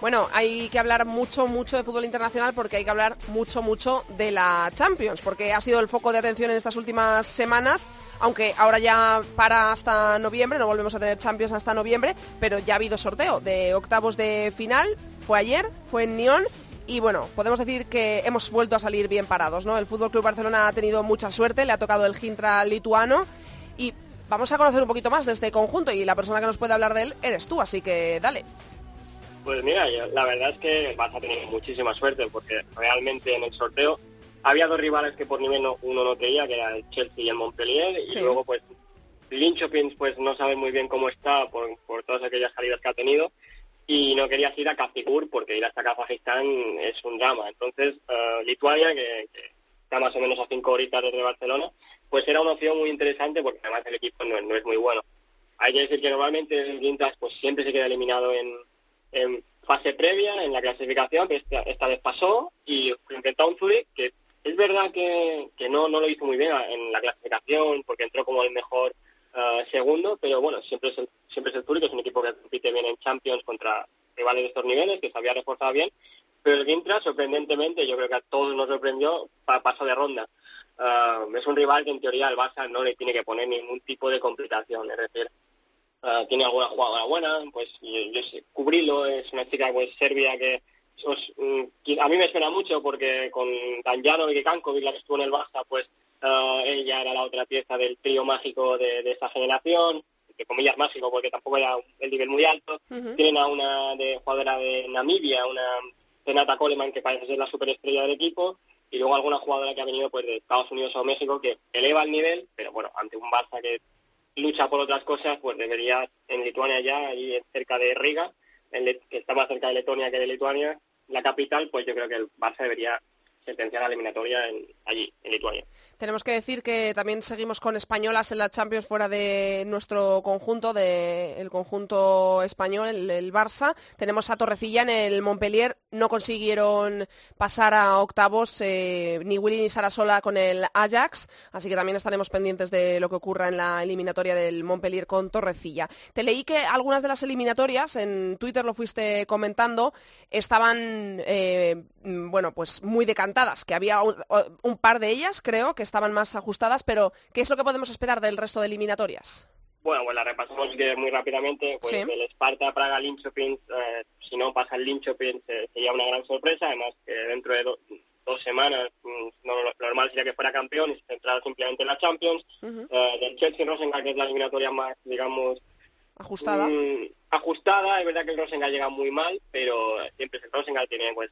Bueno, hay que hablar mucho de fútbol internacional porque hay que hablar mucho de la Champions, porque ha sido el foco de atención en estas últimas semanas, aunque ahora ya para hasta noviembre, no volvemos a tener Champions hasta noviembre, pero ya ha habido sorteo de octavos de final, fue ayer, fue en Nyon, y bueno, podemos decir que hemos vuelto a salir bien parados, ¿no? El FC Barcelona ha tenido mucha suerte, le ha tocado el Gintra lituano, y vamos a conocer un poquito más de este conjunto, y la persona que nos puede hablar de él eres tú, así que dale. Pues mira, la verdad es que vas a tener muchísima suerte porque realmente en el sorteo había dos rivales que por nivel uno no creía, que era el Chelsea y el Montpellier, y luego pues Linköping pues no sabe muy bien cómo está por todas aquellas salidas que ha tenido y no querías ir a Kazigur porque ir hasta Kazajistán es un drama. Entonces Lituania, que está más o menos a 5 horitas desde Barcelona, pues era una opción muy interesante porque además el equipo no es muy bueno. Hay que decir que normalmente el Gintas pues siempre se queda eliminado en fase previa, en la clasificación, que esta vez pasó, y enfrentó a un Zurich que es verdad que no lo hizo muy bien en la clasificación porque entró como el mejor segundo, pero bueno, siempre es el Zurich, es un equipo que compite bien en Champions contra rivales de estos niveles, que se había reforzado bien, pero el Gintra, sorprendentemente, yo creo que a todos nos sorprendió, pasó de ronda. Es un rival que en teoría el Barça no le tiene que poner ningún tipo de complicación, es decir, tiene alguna jugadora buena, pues yo sé, Cubrilo es una chica pues serbia que a mí me espera mucho porque con Danjanovic y Kankovic, la que estuvo en el Barça, pues ella era la otra pieza del trío mágico de esa generación, entre comillas mágico porque tampoco era el nivel muy alto. Uh-huh. Tienen a una jugadora de Namibia, una Renata Coleman que parece ser la superestrella del equipo, y luego alguna jugadora que ha venido pues de Estados Unidos o México que eleva el nivel, pero bueno, ante un Barça que lucha por otras cosas, pues debería en Lituania ya, ahí cerca de Riga, que está más cerca de Letonia que de Lituania, la capital, pues yo creo que el Barça debería sentenciar la eliminatoria allí, en Lituania. Tenemos que decir que también seguimos con españolas en la Champions fuera de nuestro conjunto, del conjunto español, el Barça. Tenemos a Torrecilla en el Montpellier, no consiguieron pasar a octavos ni Willy ni Sarasola con el Ajax, así que también estaremos pendientes de lo que ocurra en la eliminatoria del Montpellier con Torrecilla. Te leí que algunas de las eliminatorias, en Twitter lo fuiste comentando, estaban pues muy decantadas, que había un par de ellas, creo, que estaban más ajustadas, pero ¿qué es lo que podemos esperar del resto de eliminatorias? Bueno, pues la repasamos muy rápidamente. Pues el Sparta, Praga, Linköping, si no pasa el Linköping sería una gran sorpresa, además que dentro de dos semanas lo normal sería que fuera campeón y se centrara simplemente en la Champions. Uh-huh. Del Chelsea Rosenga, que es la eliminatoria más, digamos, ajustada, es verdad que el Rosengal llega muy mal, pero siempre el Rosengal tiene pues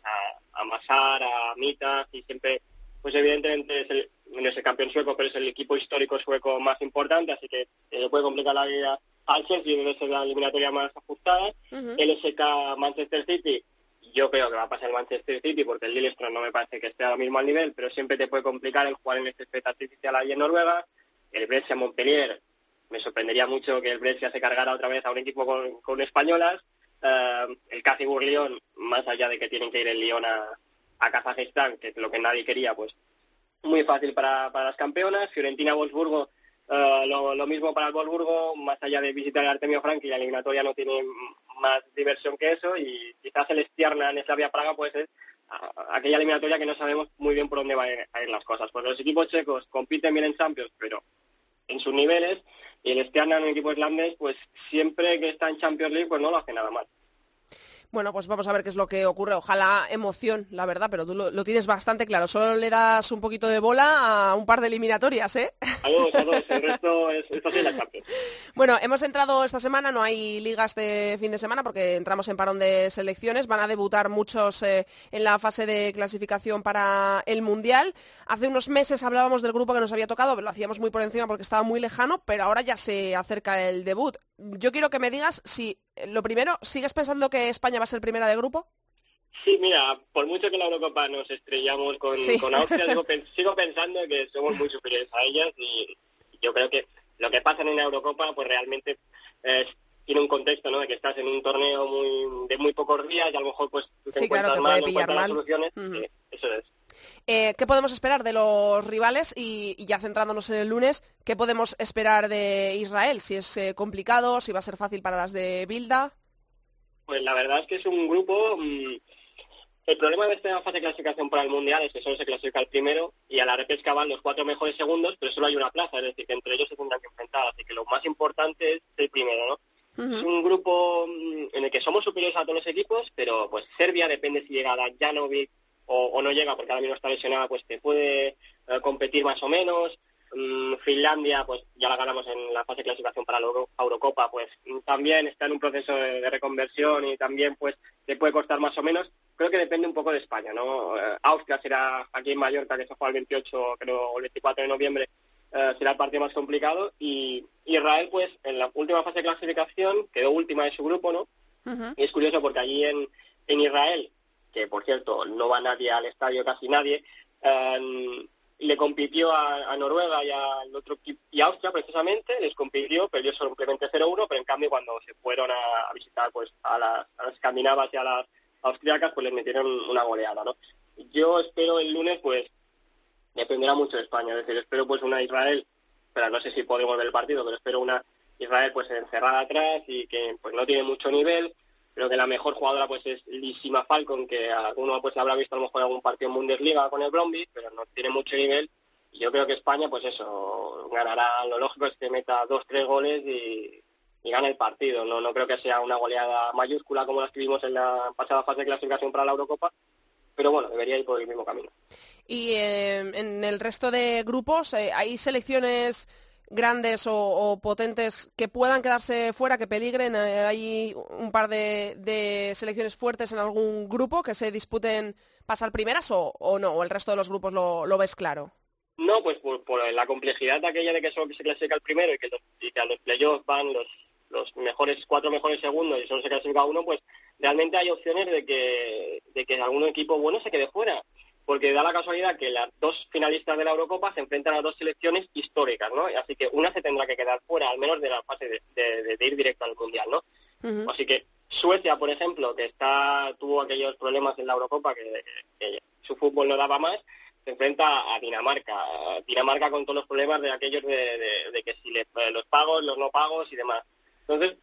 a Masar, a Mitas, y siempre, pues evidentemente no es el campeón sueco, pero es el equipo histórico sueco más importante, así que puede complicar la vida al Chelsea, debe ser la eliminatoria más ajustada. Uh-huh. LSK Manchester City, yo creo que va a pasar el Manchester City, porque el Lillestrøm no me parece que esté ahora mismo al nivel, pero siempre te puede complicar el jugar en este césped artificial ahí en Noruega. El Brescia Montpellier, me sorprendería mucho que el Brescia se cargara otra vez a un equipo con españolas. El Kazigur Lyon, más allá de que tienen que ir el Lyon a Kazajistán, que es lo que nadie quería, pues muy fácil para las campeonas. Fiorentina-Wolfsburgo, lo mismo para el Wolfsburgo, más allá de visitar el Artemio Franchi, la eliminatoria no tiene más diversión que eso, y quizás el Stjarnan en Slavia-Praga puede ser aquella eliminatoria que no sabemos muy bien por dónde van a ir las cosas. Pues los equipos checos compiten bien en Champions, pero en sus niveles, y el Stjarnan, un equipo islandés, pues siempre que está en Champions League, pues no lo hace nada mal. Bueno, pues vamos a ver qué es lo que ocurre. Ojalá emoción, la verdad, pero tú lo tienes bastante claro. Solo le das un poquito de bola a un par de eliminatorias, ¿eh? A dos. El resto es así la Champions. Bueno, hemos entrado esta semana, no hay liga este fin de semana porque entramos en parón de selecciones. Van a debutar muchos en la fase de clasificación para el Mundial. Hace unos meses hablábamos del grupo que nos había tocado, pero lo hacíamos muy por encima porque estaba muy lejano, pero ahora ya se acerca el debut. Yo quiero que me digas si, lo primero, ¿sigues pensando que España va a ser primera de grupo? Sí, mira, por mucho que en la Eurocopa nos estrellamos con Austria, sigo pensando que somos muy superiores a ellas, y yo creo que lo que pasa en una Eurocopa pues realmente tiene un contexto, ¿no? De que estás en un torneo de muy pocos días y a lo mejor pues tú te encuentras mal, no encuentras las soluciones. Uh-huh. Eso es. ¿Qué podemos esperar de los rivales? Y ya centrándonos en el lunes, ¿Qué podemos esperar de Israel? Si es complicado, si va a ser fácil para las de Vilda. Pues la verdad es que es un grupo... El problema de esta fase de clasificación para el Mundial es que solo se clasifica el primero y a la repesca van los 4 mejores segundos, pero solo hay una plaza, es decir, que entre ellos se tendrán que enfrentar. Así que lo más importante es el primero, ¿no? Uh-huh. Es un grupo en el que somos superiores a todos los equipos, pero pues Serbia, depende si llega Dajanovic o no llega, porque ahora mismo está lesionada, pues te puede competir más o menos. Finlandia, pues ya la ganamos en la fase de clasificación para la Eurocopa, pues también está en un proceso de reconversión y también pues te puede costar más o menos. Creo que depende un poco de España, ¿no? Austria será aquí en Mallorca, que se juega el 28, creo, o el 24 de noviembre, será el partido más complicado. Y Israel, pues, en la última fase de clasificación, quedó última de su grupo, ¿no? Uh-huh. Y es curioso porque allí en Israel, que por cierto no va nadie al estadio, casi nadie, le compitió a Noruega y al otro y Austria, precisamente, les compitió, perdió simplemente 0-1, pero en cambio cuando se fueron a visitar pues a las escandinavas y a las austriacas, pues les metieron una goleada, ¿no? Yo espero el lunes, pues, dependerá mucho de España, es decir, espero pues una Israel, pero no sé si podemos ver el partido, pero espero una Israel pues encerrada atrás y que pues no tiene mucho nivel. Creo que la mejor jugadora pues es Lissima Falcon, que alguno pues habrá visto a lo mejor algún partido en Bundesliga con el Bromby, pero no tiene mucho nivel. Y yo creo que España, pues eso, ganará, lo lógico es que meta 2-3 goles y gane el partido. No creo que sea una goleada mayúscula como las que vimos en la pasada fase de clasificación para la Eurocopa, pero bueno, debería ir por el mismo camino. Y en el resto de grupos, ¿hay selecciones grandes o potentes que puedan quedarse fuera, que peligren? ¿Hay un par de selecciones fuertes en algún grupo que se disputen pasar primeras o no? ¿O el resto de los grupos lo ves claro? No, pues por la complejidad aquella de que solo se clasifica el primero y que a los playoffs van los mejores 4 mejores segundos y solo se clasifica uno, pues realmente hay opciones de que algún equipo bueno se quede fuera, porque da la casualidad que las 2 finalistas de la Eurocopa se enfrentan a 2 selecciones históricas, ¿no? Así que una se tendrá que quedar fuera, al menos de la fase de ir directo al Mundial, ¿no? Uh-huh. Así que Suecia, por ejemplo, que tuvo aquellos problemas en la Eurocopa que su fútbol no daba más, se enfrenta a Dinamarca con todos los problemas de aquellos de que si los pagos, los no pagos y demás. Entonces,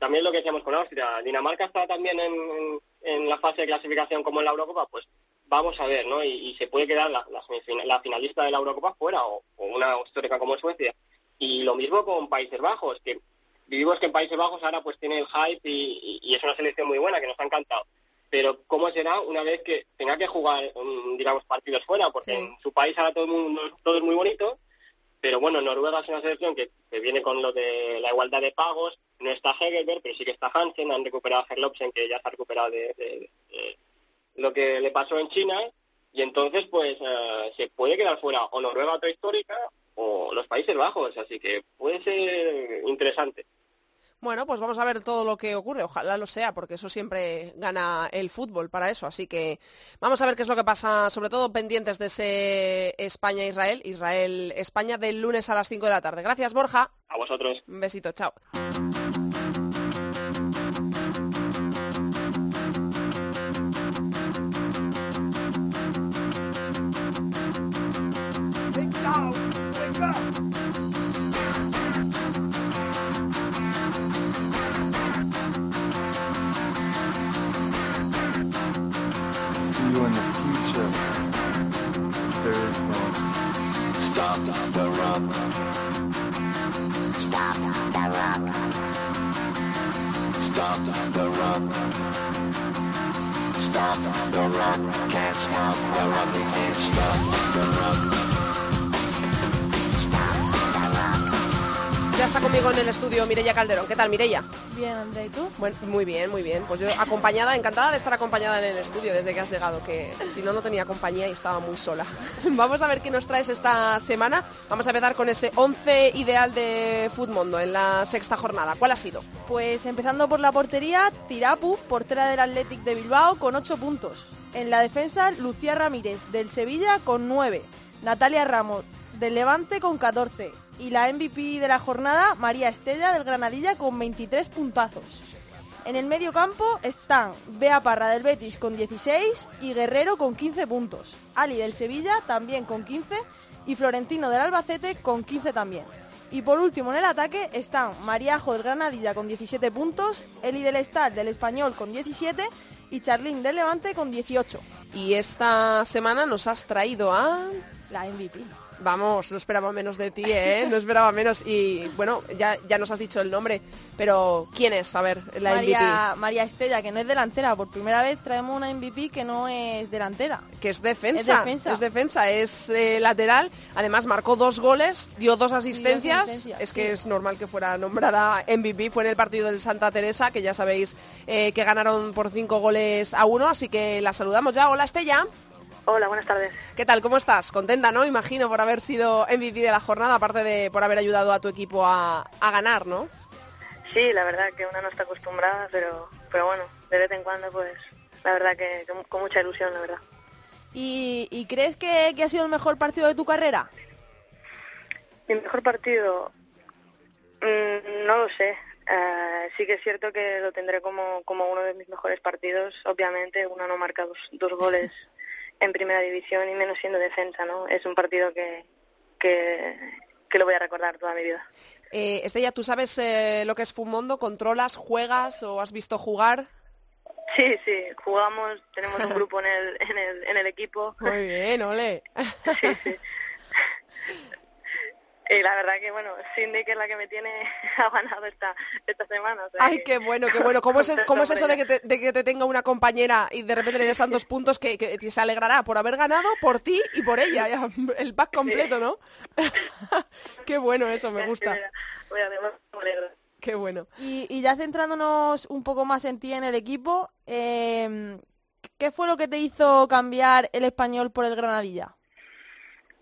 también lo que decíamos con Austria, Dinamarca está también en la fase de clasificación como en la Eurocopa, pues vamos a ver, ¿no? Y se puede quedar la finalista de la Eurocopa fuera o una histórica como Suecia. Y lo mismo con Países Bajos, que vivimos que en Países Bajos ahora pues tiene el hype y es una selección muy buena que nos ha encantado. Pero ¿cómo será una vez que tenga que jugar, digamos, partidos fuera? Porque sí, en su país ahora todo es muy bonito, pero bueno, Noruega es una selección que viene con lo de la igualdad de pagos. No está Hegerberg, pero sí que está Hansen, han recuperado a Herlobsen, que ya se ha recuperado de lo que le pasó en China, y entonces pues se puede quedar fuera o Noruega otra histórica o los Países Bajos, así que puede ser interesante. Bueno, pues vamos a ver todo lo que ocurre, ojalá lo sea, porque eso siempre gana el fútbol para eso, así que vamos a ver qué es lo que pasa, sobre todo pendientes de ese España-Israel, Israel-España del lunes a las 5 de la tarde. Gracias, Borja. A vosotros. Un besito, chao. Ya está conmigo en el estudio Mirella Calderón. ¿Qué tal, Mirella? Bien, Andrea, ¿y tú? Bueno, muy bien, muy bien. Pues yo acompañada, encantada de estar acompañada en el estudio desde que has llegado, que si no, no tenía compañía y estaba muy sola. Vamos a ver qué nos traes esta semana. Vamos a empezar con ese 11 ideal de Futmundo en la 6ª jornada. ¿Cuál ha sido? Pues empezando por la portería, Tirapu, portera del Athletic de Bilbao, con 8 puntos. En la defensa, Lucía Ramírez, del Sevilla, con 9. Natalia Ramos, del Levante, con 14. Y la MVP de la jornada, María Estela, del Granadilla, con 23 puntazos. En el medio campo están Bea Parra del Betis con 16 y Guerrero con 15 puntos. Ali del Sevilla también con 15 y Florentino del Albacete con 15 también. Y por último en el ataque están Mariajo del Granadilla con 17 puntos, Eli del Estal del Español con 17 y Charlín del Levante con 18. Y esta semana nos has traído a... la MVP. Vamos, no esperaba menos de ti, ¿eh? No esperaba menos. Y bueno, ya nos has dicho el nombre, pero ¿quién es? A ver, la MVP. María Estela, que no es delantera. Por primera vez traemos una MVP que no es delantera. Que es defensa. Es lateral. Además, marcó 2 goles, dio 2 asistencias. Es normal que fuera nombrada MVP. Fue en el partido del Santa Teresa, que ya sabéis que ganaron por 5-1. Así que la saludamos ya. Hola, Estela. Hola, buenas tardes. ¿Qué tal? ¿Cómo estás? Contenta, ¿no? Imagino por haber sido MVP de la jornada, aparte de por haber ayudado a tu equipo a ganar, ¿no? Sí, la verdad que una no está acostumbrada, pero bueno, de vez en cuando, pues, la verdad que con mucha ilusión, la verdad. ¿Y crees que ha sido el mejor partido de tu carrera? Mi mejor partido, no lo sé. Sí que es cierto que lo tendré como uno de mis mejores partidos. Obviamente, uno no marca dos goles en primera división y menos siendo defensa, ¿no? Es un partido que lo voy a recordar toda mi vida. Estella, ¿tú sabes lo que es Futmundo? ¿Controlas, juegas o has visto jugar? Sí, jugamos, tenemos un grupo en el equipo. Muy bien, ole. Sí. Y la verdad que, bueno, Cindy, que es la que me tiene, ha ganado esta semana. O sea, ¡ay, qué bueno, qué bueno! ¿Cómo es eso de que te tenga una compañera y de repente le des tantos puntos que se alegrará por haber ganado, por ti y por ella? Ya, el pack completo, ¿no? ¡Qué bueno eso, me gusta! ¡Qué bueno! Y ya centrándonos un poco más en ti, en el equipo, ¿qué fue lo que te hizo cambiar el Español por el Granadilla?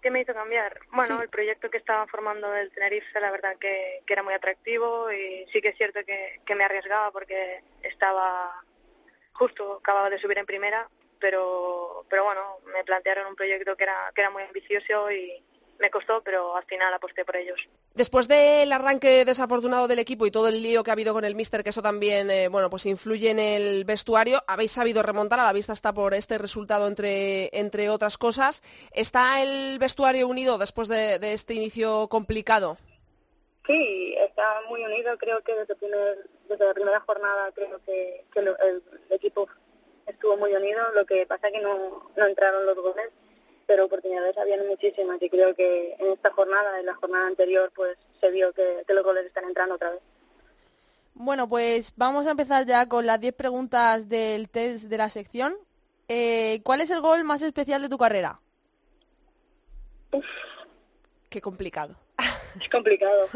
¿Qué me hizo cambiar? Bueno, sí. El proyecto que estaba formando el Tenerife, la verdad que era muy atractivo y sí que es cierto que me arriesgaba porque estaba justo, acababa de subir en primera, pero bueno, me plantearon un proyecto que era muy ambicioso y me costó, pero al final aposté por ellos. Después del arranque desafortunado del equipo y todo el lío que ha habido con el míster, que eso también pues influye en el vestuario, habéis sabido remontar, a la vista está por este resultado entre otras cosas. ¿Está el vestuario unido después de este inicio complicado? Sí, está muy unido, creo que desde la primera jornada creo que el equipo estuvo muy unido, lo que pasa es que no entraron los goles, pero oportunidades habían muchísimas y creo que en esta jornada, en la jornada anterior, pues se vio que los goles están entrando otra vez. Bueno, pues vamos a empezar ya con las 10 preguntas del test de la sección. ¿Cuál es el gol más especial de tu carrera? Uf. Qué complicado. Es complicado.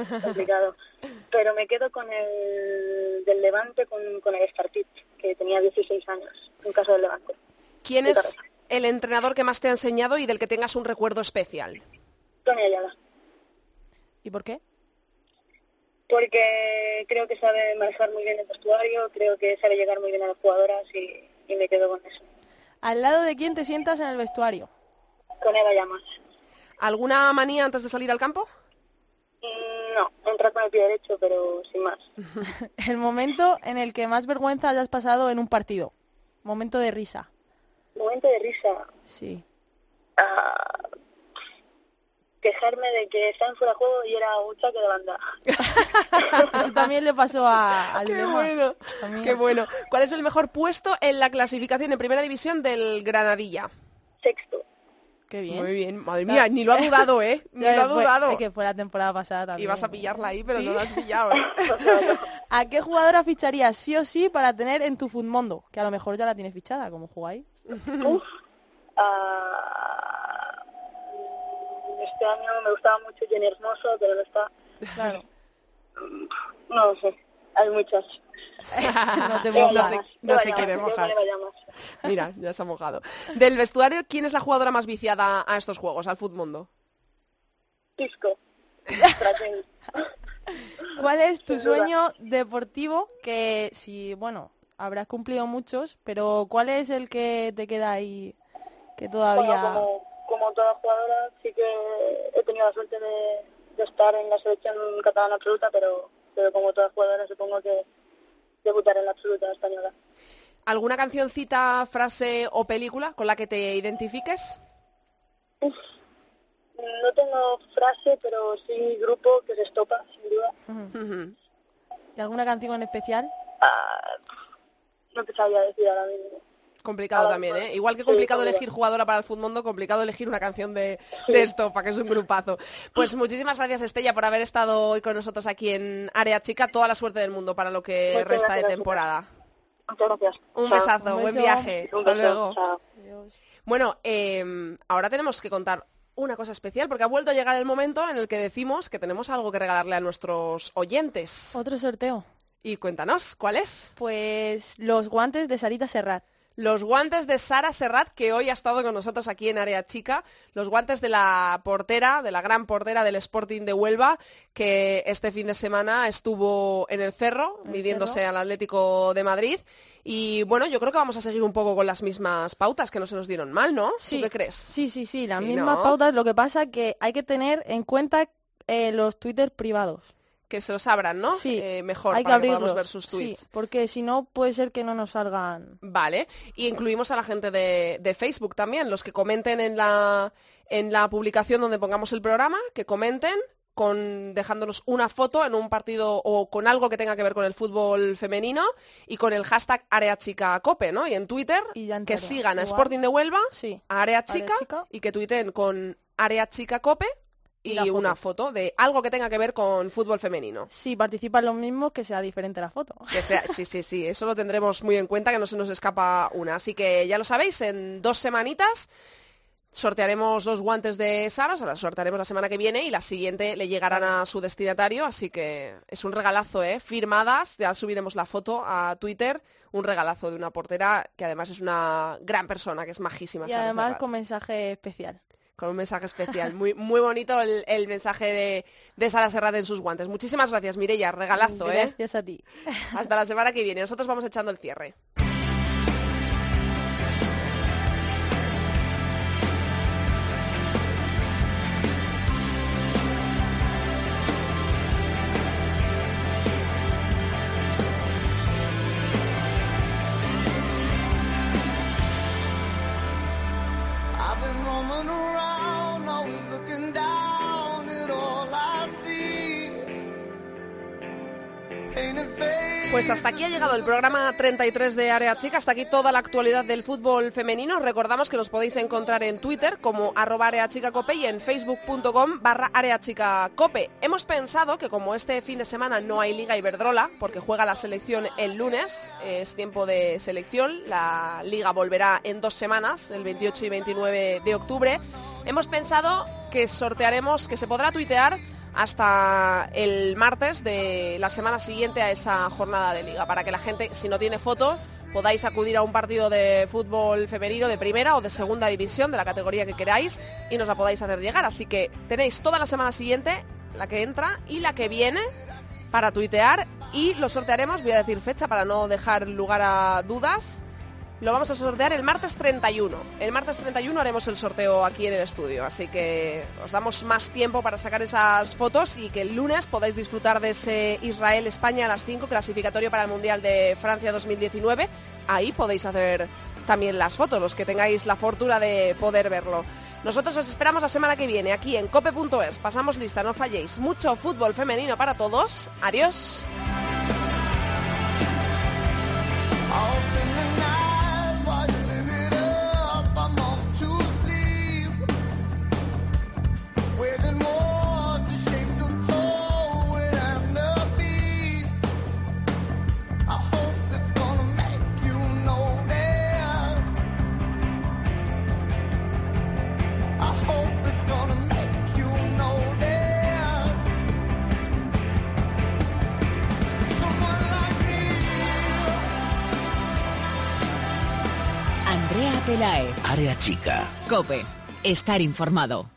Pero me quedo con el del Levante, con el Estartit, que tenía 16 años, en caso del Levante. ¿Quién es el entrenador que más te ha enseñado y del que tengas un recuerdo especial? Toni Duggan. ¿Y por qué? Porque creo que sabe manejar muy bien el vestuario, creo que sabe llegar muy bien a las jugadoras y me quedo con eso. ¿Al lado de quién te sientas en el vestuario? Con Eva Llamas. ¿Alguna manía antes de salir al campo? No, entrar con el pie derecho, pero sin más. ¿El momento en el que más vergüenza hayas pasado en un partido? Momento de risa. Momento de risa. Sí. Quejarme de que estaba en fuera de juego y era un saque de banda. Eso también le pasó al Lema. Bueno. Qué bueno. ¿Cuál es el mejor puesto en la clasificación en primera división del Granadilla? 6º. Qué bien. Muy bien. Madre mía, ni lo ha dudado, ¿eh? Es que fue la temporada pasada también. Ibas a pillarla ahí, pero ¿sí? No la has pillado, ¿eh? ¿A qué jugadora ficharías sí o sí para tener en tu Futmundo? Que a lo mejor ya la tienes fichada, como jugáis. Este año me gustaba mucho Jenny Hermoso, pero no está. Claro. No lo sé, hay muchas. No se quiere mojar. Mira, ya se ha mojado. Del vestuario, ¿quién es la jugadora más viciada a estos juegos, al Futmundo? Pisco. ¿Cuál es tu sueño deportivo que, si, bueno, habrás cumplido muchos, pero cuál es el que te queda ahí que todavía...? Bueno, como toda jugadora sí que he tenido la suerte de estar en la selección catalana absoluta, pero como toda jugadora supongo que debutar en la absoluta española. ¿Alguna cancioncita, frase o película con la que te identifiques? Uf, no tengo frase, pero sí grupo que se estopa, sin duda. Uh-huh. ¿Y alguna canción en especial? No te sabía decir ahora mismo. Complicado también, ¿eh? Igual que complicado elegir jugadora para el Futmundo, complicado elegir una canción de estopa, que es un grupazo. Pues muchísimas gracias, Estella, por haber estado hoy con nosotros aquí en Área Chica. Toda la suerte del mundo para lo que resta de temporada. Muchas gracias. Un besazo, buen viaje. Hasta luego. Adiós. Bueno, ahora tenemos que contar una cosa especial, porque ha vuelto a llegar el momento en el que decimos que tenemos algo que regalarle a nuestros oyentes. Otro sorteo. Y cuéntanos, ¿cuál es? Pues los guantes de Sarita Serrat. Los guantes de Sara Serrat, que hoy ha estado con nosotros aquí en Área Chica. Los guantes de la portera, de la gran portera del Sporting de Huelva, que este fin de semana estuvo en el Cerro, midiéndose al Atlético de Madrid. Y bueno, yo creo que vamos a seguir un poco con las mismas pautas, que no se nos dieron mal, ¿no? Sí. ¿Tú qué crees? Sí, las mismas pautas. Lo que pasa que hay que tener en cuenta los Twitter privados. Que se los abran, ¿no? Sí, mejor, hay para que podamos ver sus tweets. Sí, porque si no, puede ser que no nos salgan. Vale, y incluimos a la gente de Facebook también, los que comenten en la publicación donde pongamos el programa, que comenten dejándonos una foto en un partido o con algo que tenga que ver con el fútbol femenino y con el hashtag AreaChicaCope, ¿no? Y en Twitter, y que sigan a Sporting de Huelva, a Área Chica, y que tuiteen con AreaChicaCope, y una foto de algo que tenga que ver con fútbol femenino. Sí, participan los mismos, que sea diferente la foto. Que sea, sí, eso lo tendremos muy en cuenta, que no se nos escapa una. Así que ya lo sabéis, en 2 semanitas sortearemos los guantes de Sara, los sortearemos la semana que viene y la siguiente le llegarán a su destinatario, así que es un regalazo, ¿eh? Firmadas, ya subiremos la foto a Twitter, un regalazo de una portera que además es una gran persona, que es majísima. Y Sara, además con mensaje especial. Con un mensaje especial. Muy, muy bonito el mensaje de Sara Serrat en sus guantes. Muchísimas gracias, Mirella. Regalazo, ¿eh? Gracias a ti. Hasta la semana que viene. Nosotros vamos echando el cierre. Pues hasta aquí ha llegado el programa 33 de Área Chica, hasta aquí toda la actualidad del fútbol femenino. Recordamos que nos podéis encontrar en Twitter como @areachicacope y en facebook.com/areachicacope. Hemos pensado que como este fin de semana no hay Liga Iberdrola, porque juega la selección el lunes, es tiempo de selección, la Liga volverá en 2 semanas, el 28 y 29 de octubre, hemos pensado que sortearemos, que se podrá tuitear hasta el martes de la semana siguiente a esa jornada de liga, para que la gente, si no tiene foto, podáis acudir a un partido de fútbol femenino de primera o de segunda división, de la categoría que queráis, y nos la podáis hacer llegar. Así que tenéis toda la semana siguiente, la que entra y la que viene, para tuitear, y lo sortearemos, voy a decir fecha para no dejar lugar a dudas, lo vamos a sortear el martes 31. El martes 31 haremos el sorteo aquí en el estudio, así que os damos más tiempo para sacar esas fotos y que el lunes podáis disfrutar de ese Israel-España a las 5, clasificatorio para el Mundial de Francia 2019. Ahí podéis hacer también las fotos, los que tengáis la fortuna de poder verlo. Nosotros os esperamos la semana que viene aquí en cope.es. Pasamos lista, no falléis. Mucho fútbol femenino para todos. Adiós. Área Chica. COPE. Estar informado.